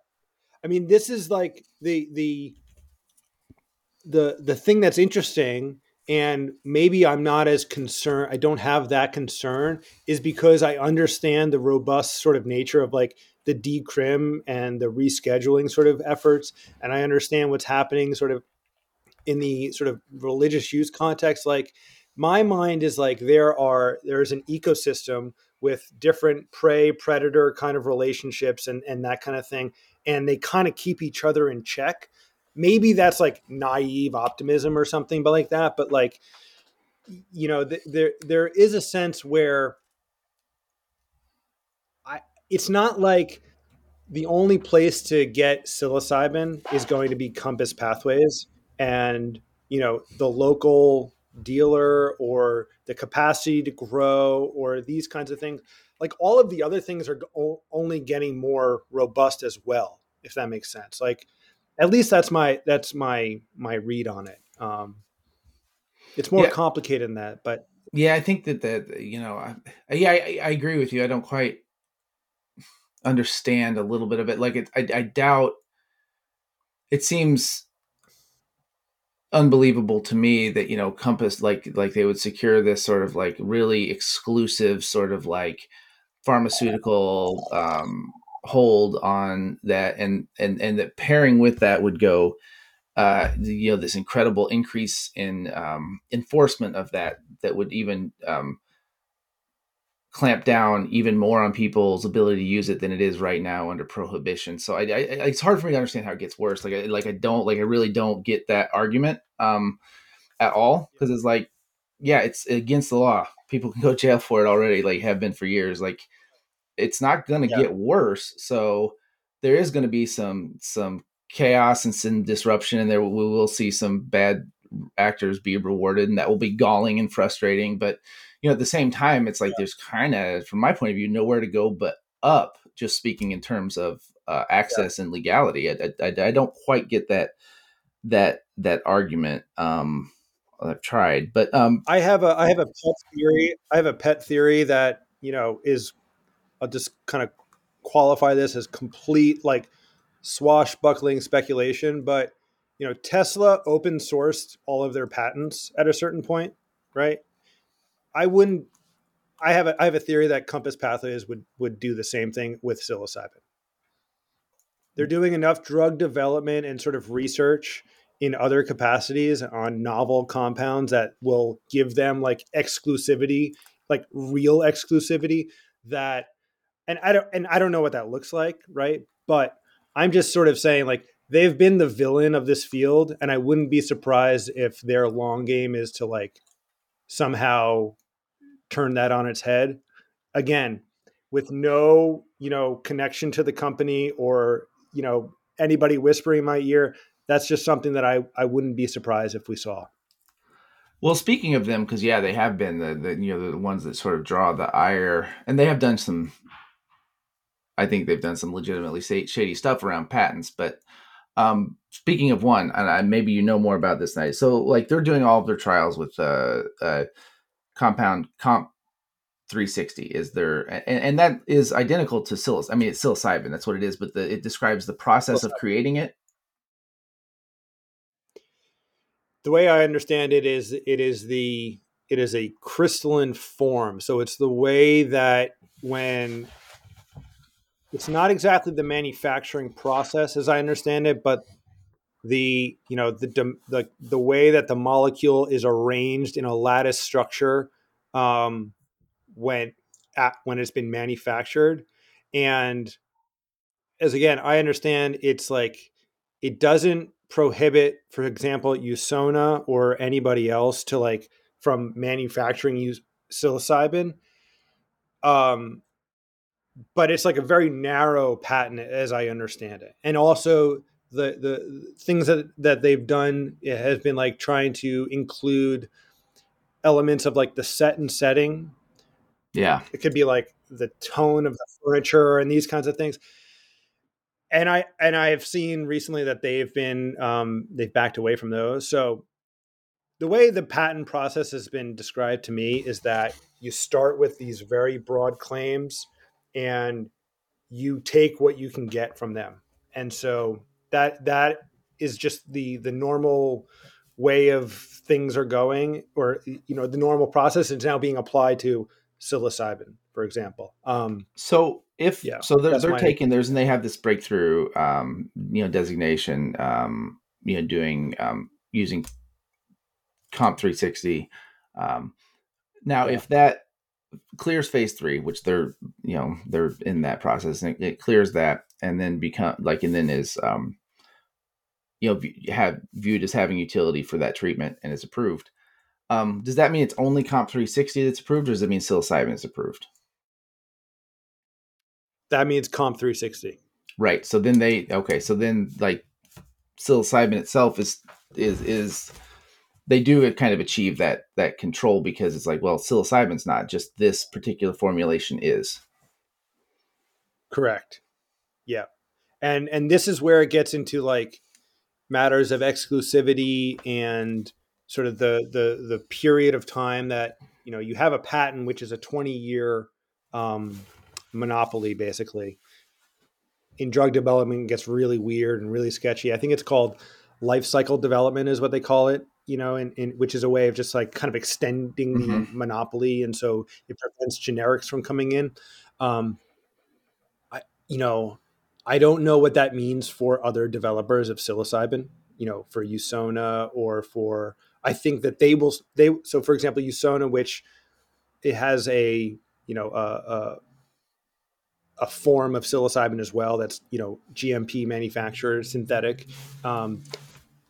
I mean, this is like the the the the thing that's interesting. And maybe I'm not as concerned, I don't have that concern, is because I understand the robust sort of nature of like the decrim and the rescheduling sort of efforts. And I understand what's happening sort of in the sort of religious use context. Like my mind is like there are, there's an ecosystem with different prey predator kind of relationships and, and that kind of thing. And they kind of keep each other in check. Maybe that's like naive optimism or something, but like that. But like, you know, th- there there is a sense where I it's not like the only place to get psilocybin is going to be Compass Pathways and, you know, the local dealer or the capacity to grow or these kinds of things. Like all of the other things are o- only getting more robust as well, if that makes sense. Like. At least that's my that's my my read on it. Um, it's more yeah. complicated than that, but yeah, I think that that you know, I, yeah, I, I agree with you. I don't quite understand a little bit of it. Like, it, I, I doubt. It seems unbelievable to me that you know, Compass like like they would secure this sort of like really exclusive sort of like pharmaceutical. Um, hold on that and and and that pairing with that would go uh you know this incredible increase in um enforcement of that that would even um clamp down even more on people's ability to use it than it is right now under prohibition. So I, I it's hard for me to understand how it gets worse. Like I, like I don't like I really don't get that argument um at all, because it's like yeah it's against the law. People can go to jail for it already, like have been for years. Like it's not going to yeah. get worse. So there is going to be some, some chaos and some disruption, and there we will see some bad actors be rewarded, and that will be galling and frustrating. But, you know, at the same time, it's like, yeah. there's kind of, from my point of view, nowhere to go but up, just speaking in terms of uh, access yeah. and legality. I, I, I don't quite get that, that, that argument. Um, I've tried, but um, I have a, I have a pet theory. I have a pet theory that, you know, is, I'll just kind of qualify this as complete like swashbuckling speculation, but you know, Tesla open sourced all of their patents at a certain point, right? I wouldn't. I have a I have a theory that Compass Pathways would would do the same thing with psilocybin. They're doing enough drug development and sort of research in other capacities on novel compounds that will give them like exclusivity, like real exclusivity. That. And I don't, and I don't know what that looks like, right? But I'm just sort of saying, like, they've been the villain of this field, and I wouldn't be surprised if their long game is to like somehow turn that on its head. Again, with no, you know, connection to the company or, you know, anybody whispering in my ear. That's just something that I I wouldn't be surprised if we saw. Well, speaking of them, because yeah, they have been the, the you know the ones that sort of draw the ire, and they have done some. I think they've done some legitimately shady stuff around patents. But um, speaking of one, and I, maybe you know more about this night. So like they're doing all of their trials with uh, uh, compound C O M P three sixty is their, and, and that is identical to psilocybin. I mean, it's psilocybin. That's what it is. But the, it describes the process of creating it. The way I understand it is it is the it is a crystalline form. So it's the way that when it's not exactly the manufacturing process, as I understand it, but the you know the the the way that the molecule is arranged in a lattice structure, um, when at when it's been manufactured. And as again, I understand it's like, it doesn't prohibit, for example, USONA or anybody else to like from manufacturing use psilocybin. Um, but it's like a very narrow patent as I understand it. And also the, the things that, that they've done has been like trying to include elements of like the set and setting. Yeah. It could be like the tone of the furniture and these kinds of things. And I and I have seen recently that they've been um, they've backed away from those. So the way the patent process has been described to me is that you start with these very broad claims and you take what you can get from them. And so that that is just the the normal way of things are going, or you know, the normal process is now being applied to psilocybin, for example. Um, so if yeah, so, they're, they're taking theirs, and they have this breakthrough, um, you know, designation, um, you know, doing um, using comp three sixty. Um, now, yeah. if that clears phase three, which they're you know they're in that process, and it, it clears that, and then become like and then is um, you know have viewed as having utility for that treatment, and is approved. Um, does that mean it's only comp three sixty that's approved, or does it mean psilocybin is approved? That means comp three sixty. Right. So then they, okay. So then like psilocybin itself is, is, is they do kind of achieve that, that control, because it's like, well, psilocybin's not, just this particular formulation is. Correct. Yeah. And, and this is where it gets into like matters of exclusivity and sort of the, the, the period of time that, you know, you have a patent, which is a twenty year, um, monopoly, basically. In drug development, it gets really weird and really sketchy. I think it's called life cycle development is what they call it, you know, and, and which is a way of just like kind of extending mm-hmm. the monopoly. And so it prevents generics from coming in. Um, I, you know, I don't know what that means for other developers of psilocybin, you know, for USONA or for, I think that they will, they, so for example, USONA, which it has a, you know, a, a a form of psilocybin as well. That's, you know, G M P manufactured synthetic. Um,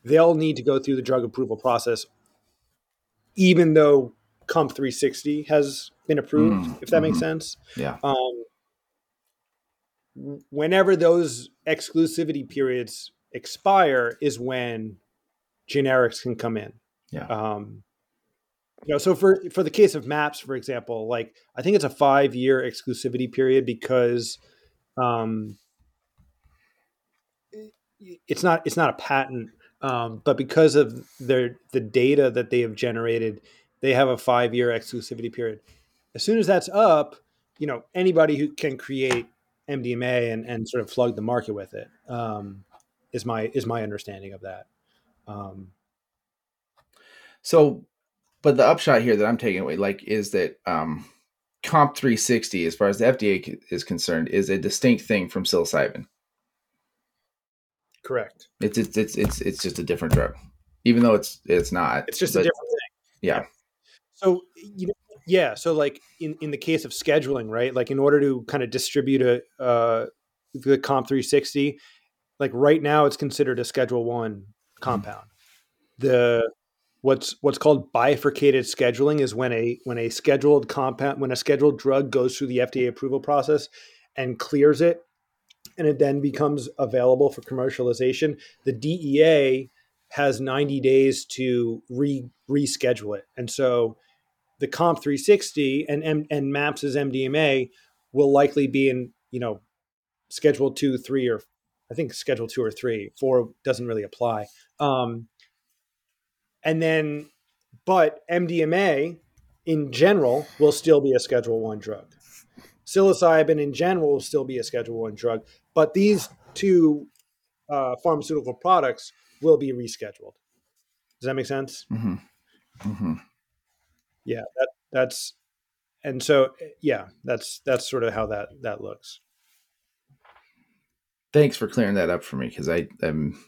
they'll need to go through the drug approval process, even though comp three sixty has been approved, mm, if that mm-hmm. makes sense. Yeah. Um, whenever those exclusivity periods expire is when generics can come in. Yeah. Um, You know, so for, for the case of MAPS, for example, like I think it's a five year exclusivity period because um, it's not it's not a patent, um, but because of their the data that they have generated, they have a five year exclusivity period. As soon as that's up, you know, anybody who can create M D M A and, and sort of flood the market with it um, is my is my understanding of that. Um, so. But the upshot here that I'm taking away, like, is that um, comp three sixty, as far as the F D A c- is concerned, is a distinct thing from psilocybin. Correct. It's it's it's it's it's just a different drug, even though it's it's not. It's just but, a different thing. Yeah. So you know, yeah. So like in, in the case of scheduling, right? Like in order to kind of distribute a uh, the comp three sixty, like right now it's considered a Schedule One compound. Mm-hmm. The What's what's called bifurcated scheduling is when a when a scheduled compound when a scheduled drug goes through the F D A approval process and clears it, and it then becomes available for commercialization. The D E A has ninety days to re reschedule it, and so the comp three sixty and and, and MAPS's M D M A will likely be in you know schedule two, three, or I think schedule two or three. Four doesn't really apply. Um, And then, but M D M A in general will still be a Schedule One drug. Psilocybin in general will still be a Schedule One drug, but these two uh, pharmaceutical products will be rescheduled. Does that make sense? Mm-hmm. Mm-hmm. Yeah, that, that's, and so, yeah, that's, that's sort of how that, that looks. Thanks for clearing that up for me. Cause I, I'm,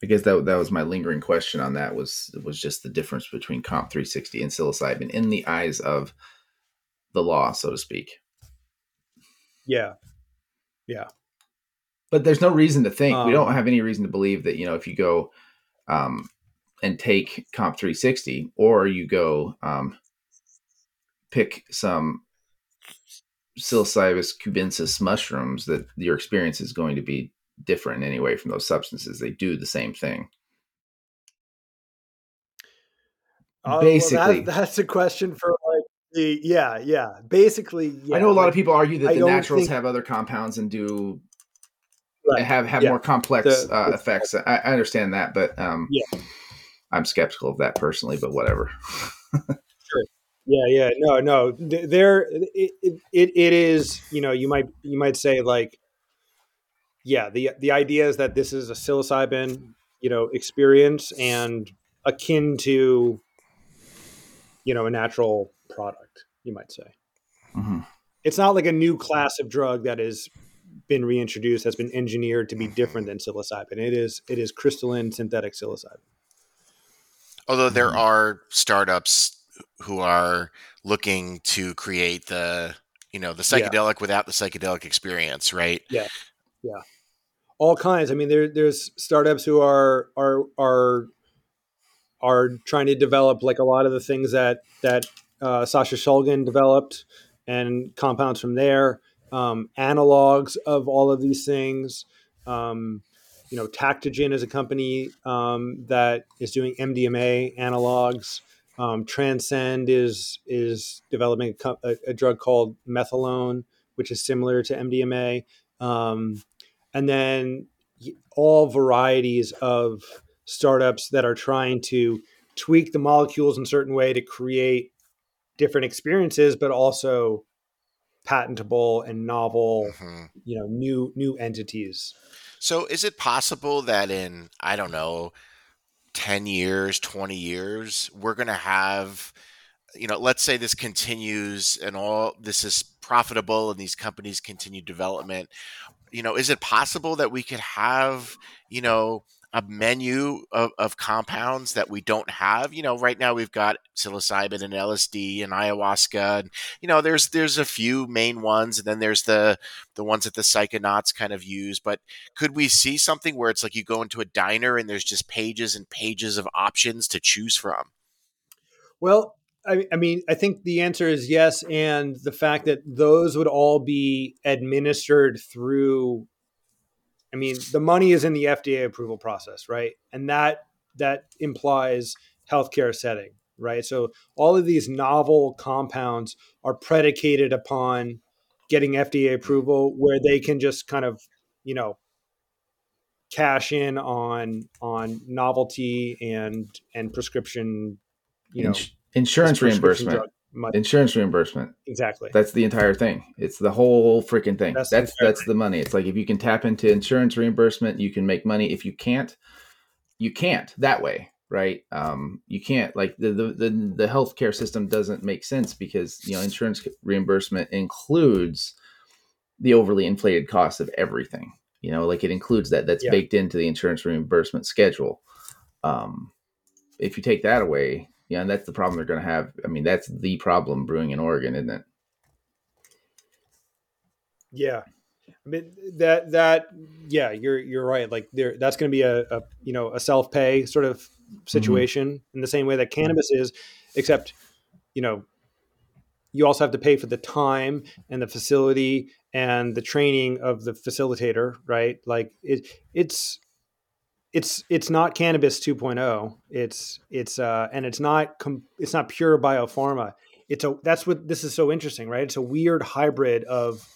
I guess that that was my lingering question on that was was just the difference between comp three sixty and psilocybin in the eyes of the law, so to speak. Yeah. Yeah. But there's no reason to think, um, we don't have any reason to believe that, you know, if you go um, and take Comp three sixty or you go um, pick some psilocybus cubensis mushrooms, that your experience is going to be different in any way from those substances. They do the same thing. Uh, Basically, well, that, that's a question for like the, yeah, yeah. Basically, yeah. I know a lot like, of people argue that I the naturals think... have other compounds and do right. have, have yeah. more complex the, uh, effects. I, I understand that, but um, yeah. I'm skeptical of that personally, but whatever. Sure. Yeah. Yeah. No, no, there, it, it, it is, you know, you might, you might say like, yeah, the, the idea is that this is a psilocybin, you know, experience and akin to, you know, a natural product, you might say. Mm-hmm. It's not like a new class of drug that has been reintroduced, that's been engineered to be different than psilocybin. It is, it is crystalline synthetic psilocybin. Although there are startups who are looking to create the, you know, the psychedelic yeah. without the psychedelic experience, right? Yeah, yeah, all kinds. I mean, there, there's startups who are are are. are trying to develop like a lot of the things that, that uh, Sasha Shulgin developed and compounds from there, um, analogs of all of these things. Um, you know, Tactogen is a company um, that is doing M D M A analogs. Um, Transcend is, is developing a, a drug called methylone, which is similar to M D M A. Um, and then all varieties of startups that are trying to tweak the molecules in a certain way to create different experiences, but also patentable and novel, mm-hmm. you know, new, new entities. So is it possible that in, I don't know, ten years, twenty years, we're going to have, you know, let's say this continues and all this is profitable and these companies continue development, you know, is it possible that we could have, you know, a menu of, of compounds that we don't have? You know, right now we've got psilocybin and L S D and ayahuasca, and, you know, there's, there's a few main ones. And then there's the, the ones that the psychonauts kind of use, but could we see something where it's like you go into a diner and there's just pages and pages of options to choose from? Well, I, I mean, I think the answer is yes. And the fact that those would all be administered through, I mean, the money is in the F D A approval process, right? And that that implies healthcare setting, right? So all of these novel compounds are predicated upon getting F D A approval, where they can just kind of, you know, cash in on on novelty and and prescription, you know, Ins- insurance reimbursement. Insurance reimbursement. Exactly. That's the entire thing. It's the whole freaking thing. That's that's, that's the money. It's like, if you can tap into insurance reimbursement, you can make money. If you can't, you can't that way, right? Um, you can't, like, the the the, the healthcare system doesn't make sense, because, you know, insurance reimbursement includes the overly inflated cost of everything. You know, like, it includes that. That's yeah. baked into the insurance reimbursement schedule. Um, if you take that away. Yeah, and that's the problem they're going to have. I mean, that's the problem brewing in Oregon, isn't it? Yeah, I mean that that yeah, you're you're right. Like, there, that's going to be a, a you know a self pay sort of situation, mm-hmm. in the same way that cannabis is, except, you know, you also have to pay for the time and the facility and the training of the facilitator, right? Like, it it's. It's it's not cannabis two point oh. It's it's uh and it's not com- it's not pure biopharma. It's a that's what this is so interesting, right? It's a weird hybrid of,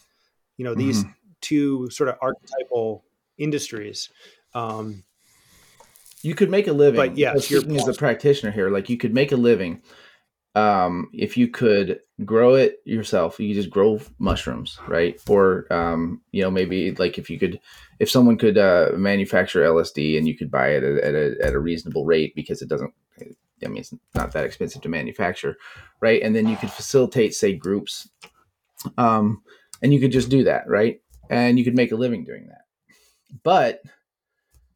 you know, these mm. two sort of archetypal industries. Um, you could make a living, but yeah, speaking as a practitioner here, like, you could make a living um, if you could grow it yourself. You just grow mushrooms, right? Or um, you know, maybe like if you could. If someone could uh, manufacture L S D and you could buy it at a, at a reasonable rate, because it doesn't, I mean, it's not that expensive to manufacture, right? And then you could facilitate, say, groups, um, and you could just do that, right? And you could make a living doing that. But,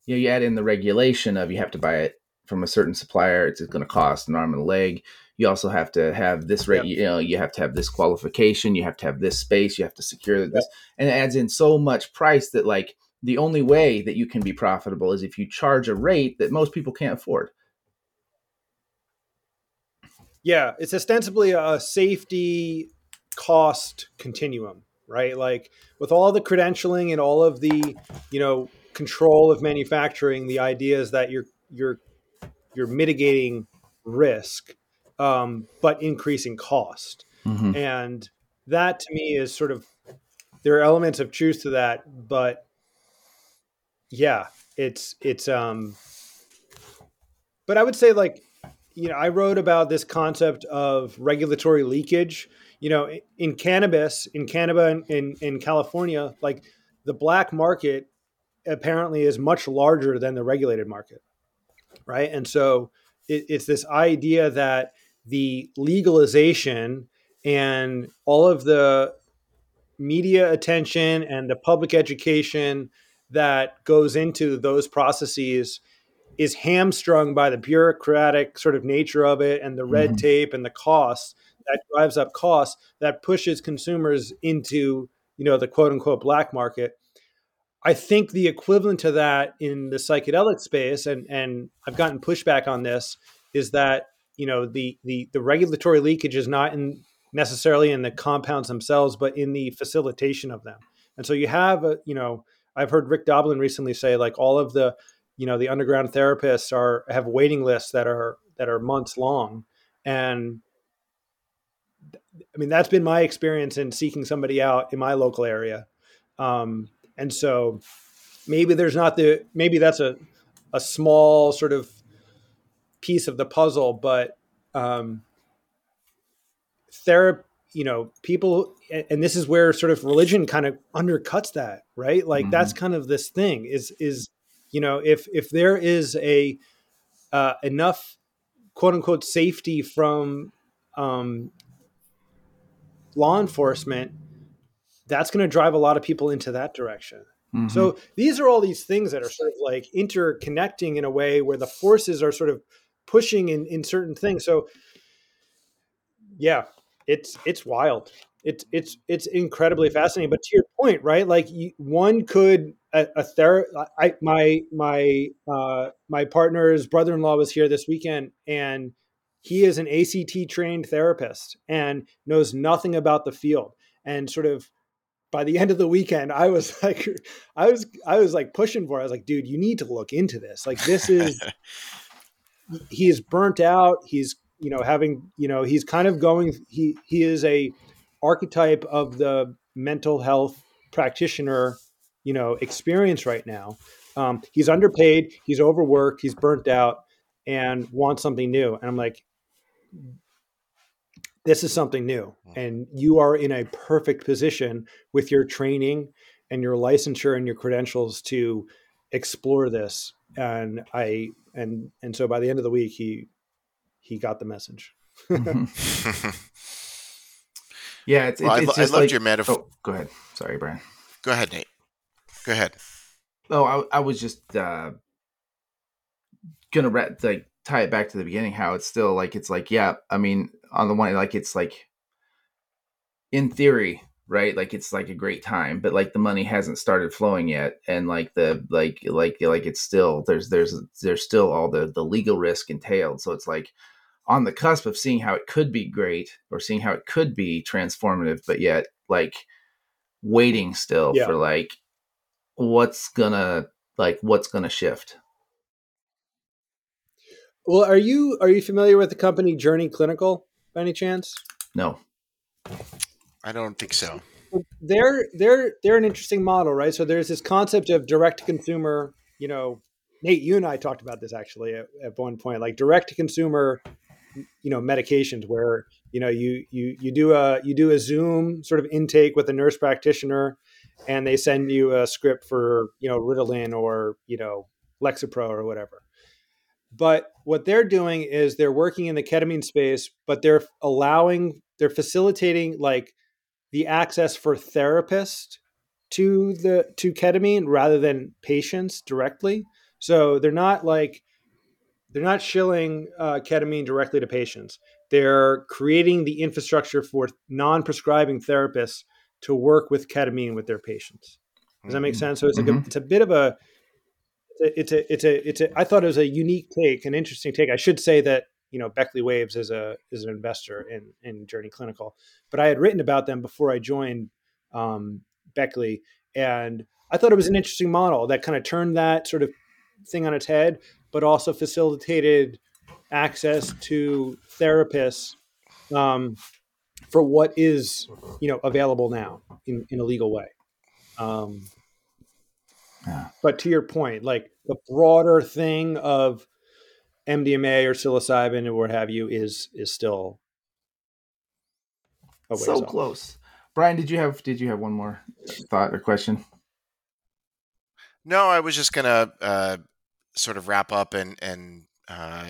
you know, you add in the regulation of, you have to buy it from a certain supplier. It's going to cost an arm and a leg. you also have to have this rate, yep. you know, you have to have this qualification, you have to have this space, you have to secure this. Yep. And it adds in so much price that, like, the only way that you can be profitable is if you charge a rate that most people can't afford. Yeah, it's ostensibly a safety cost continuum, right? Like, with all the credentialing and all of the, you know, control of manufacturing, the idea is that you're you're you're mitigating risk, um, but increasing cost. Mm-hmm. And that, to me, is sort of, there are elements of truth to that, but yeah, it's it's. Um, but I would say, like, you know, I wrote about this concept of regulatory leakage. You know, in cannabis, in Canada and in, in California, like, the black market apparently is much larger than the regulated market, right? And so it, it's this idea that the legalization and all of the media attention and the public education that goes into those processes is hamstrung by the bureaucratic sort of nature of it and the red mm-hmm. tape and the costs that drives up costs that pushes consumers into, you know, the quote unquote black market. I think the equivalent to that in the psychedelic space, and, and I've gotten pushback on this, is that, you know, the, the, the regulatory leakage is not in necessarily in the compounds themselves, but in the facilitation of them. And so you have, a, you know, I've heard Rick Doblin recently say, like, all of the, you know, the underground therapists are have waiting lists that are that are months long. And I mean, that's been my experience in seeking somebody out in my local area. Um, and so maybe there's not the maybe that's a a small sort of piece of the puzzle, but um, therapy, you know, people, and this is where sort of religion kind of undercuts that, right? Like, mm-hmm. that's kind of this thing is is. You know, if if there is a uh, enough quote unquote safety from um, law enforcement, that's going to drive a lot of people into that direction. Mm-hmm. So these are all these things that are sort of like interconnecting in a way where the forces are sort of pushing in, in certain things. So yeah, it's it's wild. It's it's it's incredibly fascinating. But to your point, right? Like you, one could a, a ther- I my my uh, my partner's brother-in-law was here this weekend, and he is an A C T trained therapist and knows nothing about the field. And sort of by the end of the weekend, I was like, I was I was like pushing for it. I was like, dude, you need to look into this. Like this is he is burnt out. He's you know having you know he's kind of going. He he is a archetype of the mental health practitioner, you know, experience right now. Um, he's underpaid, he's overworked, he's burnt out and wants something new. And I'm like, this is something new. And you are in a perfect position with your training and your licensure and your credentials to explore this. And I, and, and so by the end of the week, he, he got the message. Mm-hmm. Yeah, it's, well, it's, it's I, just I loved like, your metaphor. Oh, go ahead. Sorry, Brian. Go ahead, Nate. Go ahead. Oh, I, I was just uh, gonna re- like tie it back to the beginning. How it's still like it's like yeah. I mean, on the one, like it's like in theory, right? Like it's like a great time, but like the money hasn't started flowing yet, and like the like like like it's still there's there's there's still all the the legal risk entailed. So it's like on the cusp of seeing how it could be great or seeing how it could be transformative, but yet like waiting still yeah. for like, what's gonna like, what's gonna shift. Well, are you, are you familiar with the company Journey Clinical by any chance? No, I don't think so. They're, they're, they're an interesting model, right? So there's this concept of direct to consumer, you know, Nate, you and I talked about this actually at, at one point, like direct to consumer, you know, medications where, you know, you, you, you do a, you do a Zoom sort of intake with a nurse practitioner and they send you a script for, you know, Ritalin or, you know, Lexapro or whatever. But what they're doing is they're working in the ketamine space, but they're allowing, they're facilitating like the access for therapists to the, to ketamine rather than patients directly. So they're not like, they're not shilling uh, ketamine directly to patients. They're creating the infrastructure for non-prescribing therapists to work with ketamine with their patients. Does that make sense? So it's, mm-hmm. like a, it's a bit of a, it's a, it's a, it's a, I thought it was a unique take, an interesting take. I should say that, you know, Beckley Waves is a, is an investor in, in Journey Clinical, but I had written about them before I joined um, Beckley. And I thought it was an interesting model that kind of turned that sort of thing on its head, but also facilitated access to therapists um, for what is, you know, available now in, in a legal way. Um, yeah. But to your point, like the broader thing of M D M A or psilocybin or what have you is, is still a ways off. So close. Brian, did you have, did you have one more thought or question? No, I was just going to uh, sort of wrap up and, and, Uh,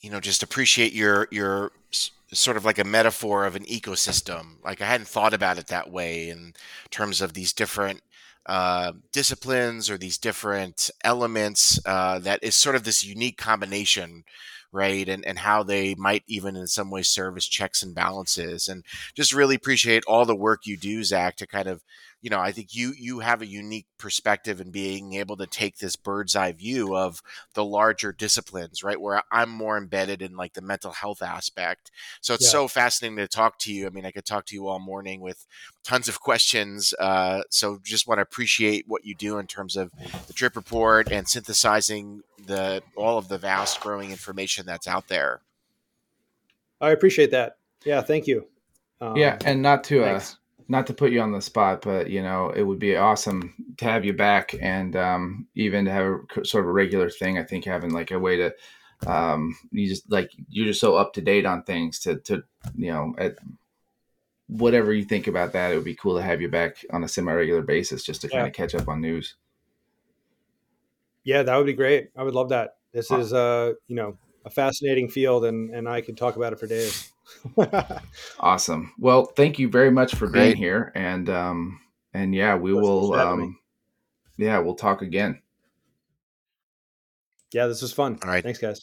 you know, just appreciate your your s- sort of like a metaphor of an ecosystem. Like I hadn't thought about it that way in terms of these different uh, disciplines or these different elements uh, that is sort of this unique combination, right? And and how they might even in some way serve as checks and balances. And just really appreciate all the work you do, Zach, to kind of, you know, I think you you have a unique perspective in being able to take this bird's eye view of the larger disciplines, right? Where I'm more embedded in like the mental health aspect. So it's yeah. so fascinating to talk to you. I mean, I could talk to you all morning with tons of questions. Uh, so just want to appreciate what you do in terms of the Trip Report and synthesizing the all of the vast growing information that's out there. I appreciate that. Yeah, thank you. Um, yeah, and not to us. Uh, Not to put you on the spot, but, you know, it would be awesome to have you back and um, even to have a sort of a regular thing. I think having like a way to um, you just like you're just so up to date on things to, to you know, at whatever you think about that, it would be cool to have you back on a semi-regular basis just to yeah. kind of catch up on news. Yeah, that would be great. I would love that. This wow. is, uh, you know, a fascinating field and, and I could talk about it for days. Awesome. Well, thank you very much for Great. being here. And, um, and yeah, we That's will, um, yeah, we'll talk again. Yeah, this was fun. All right. Thanks, guys.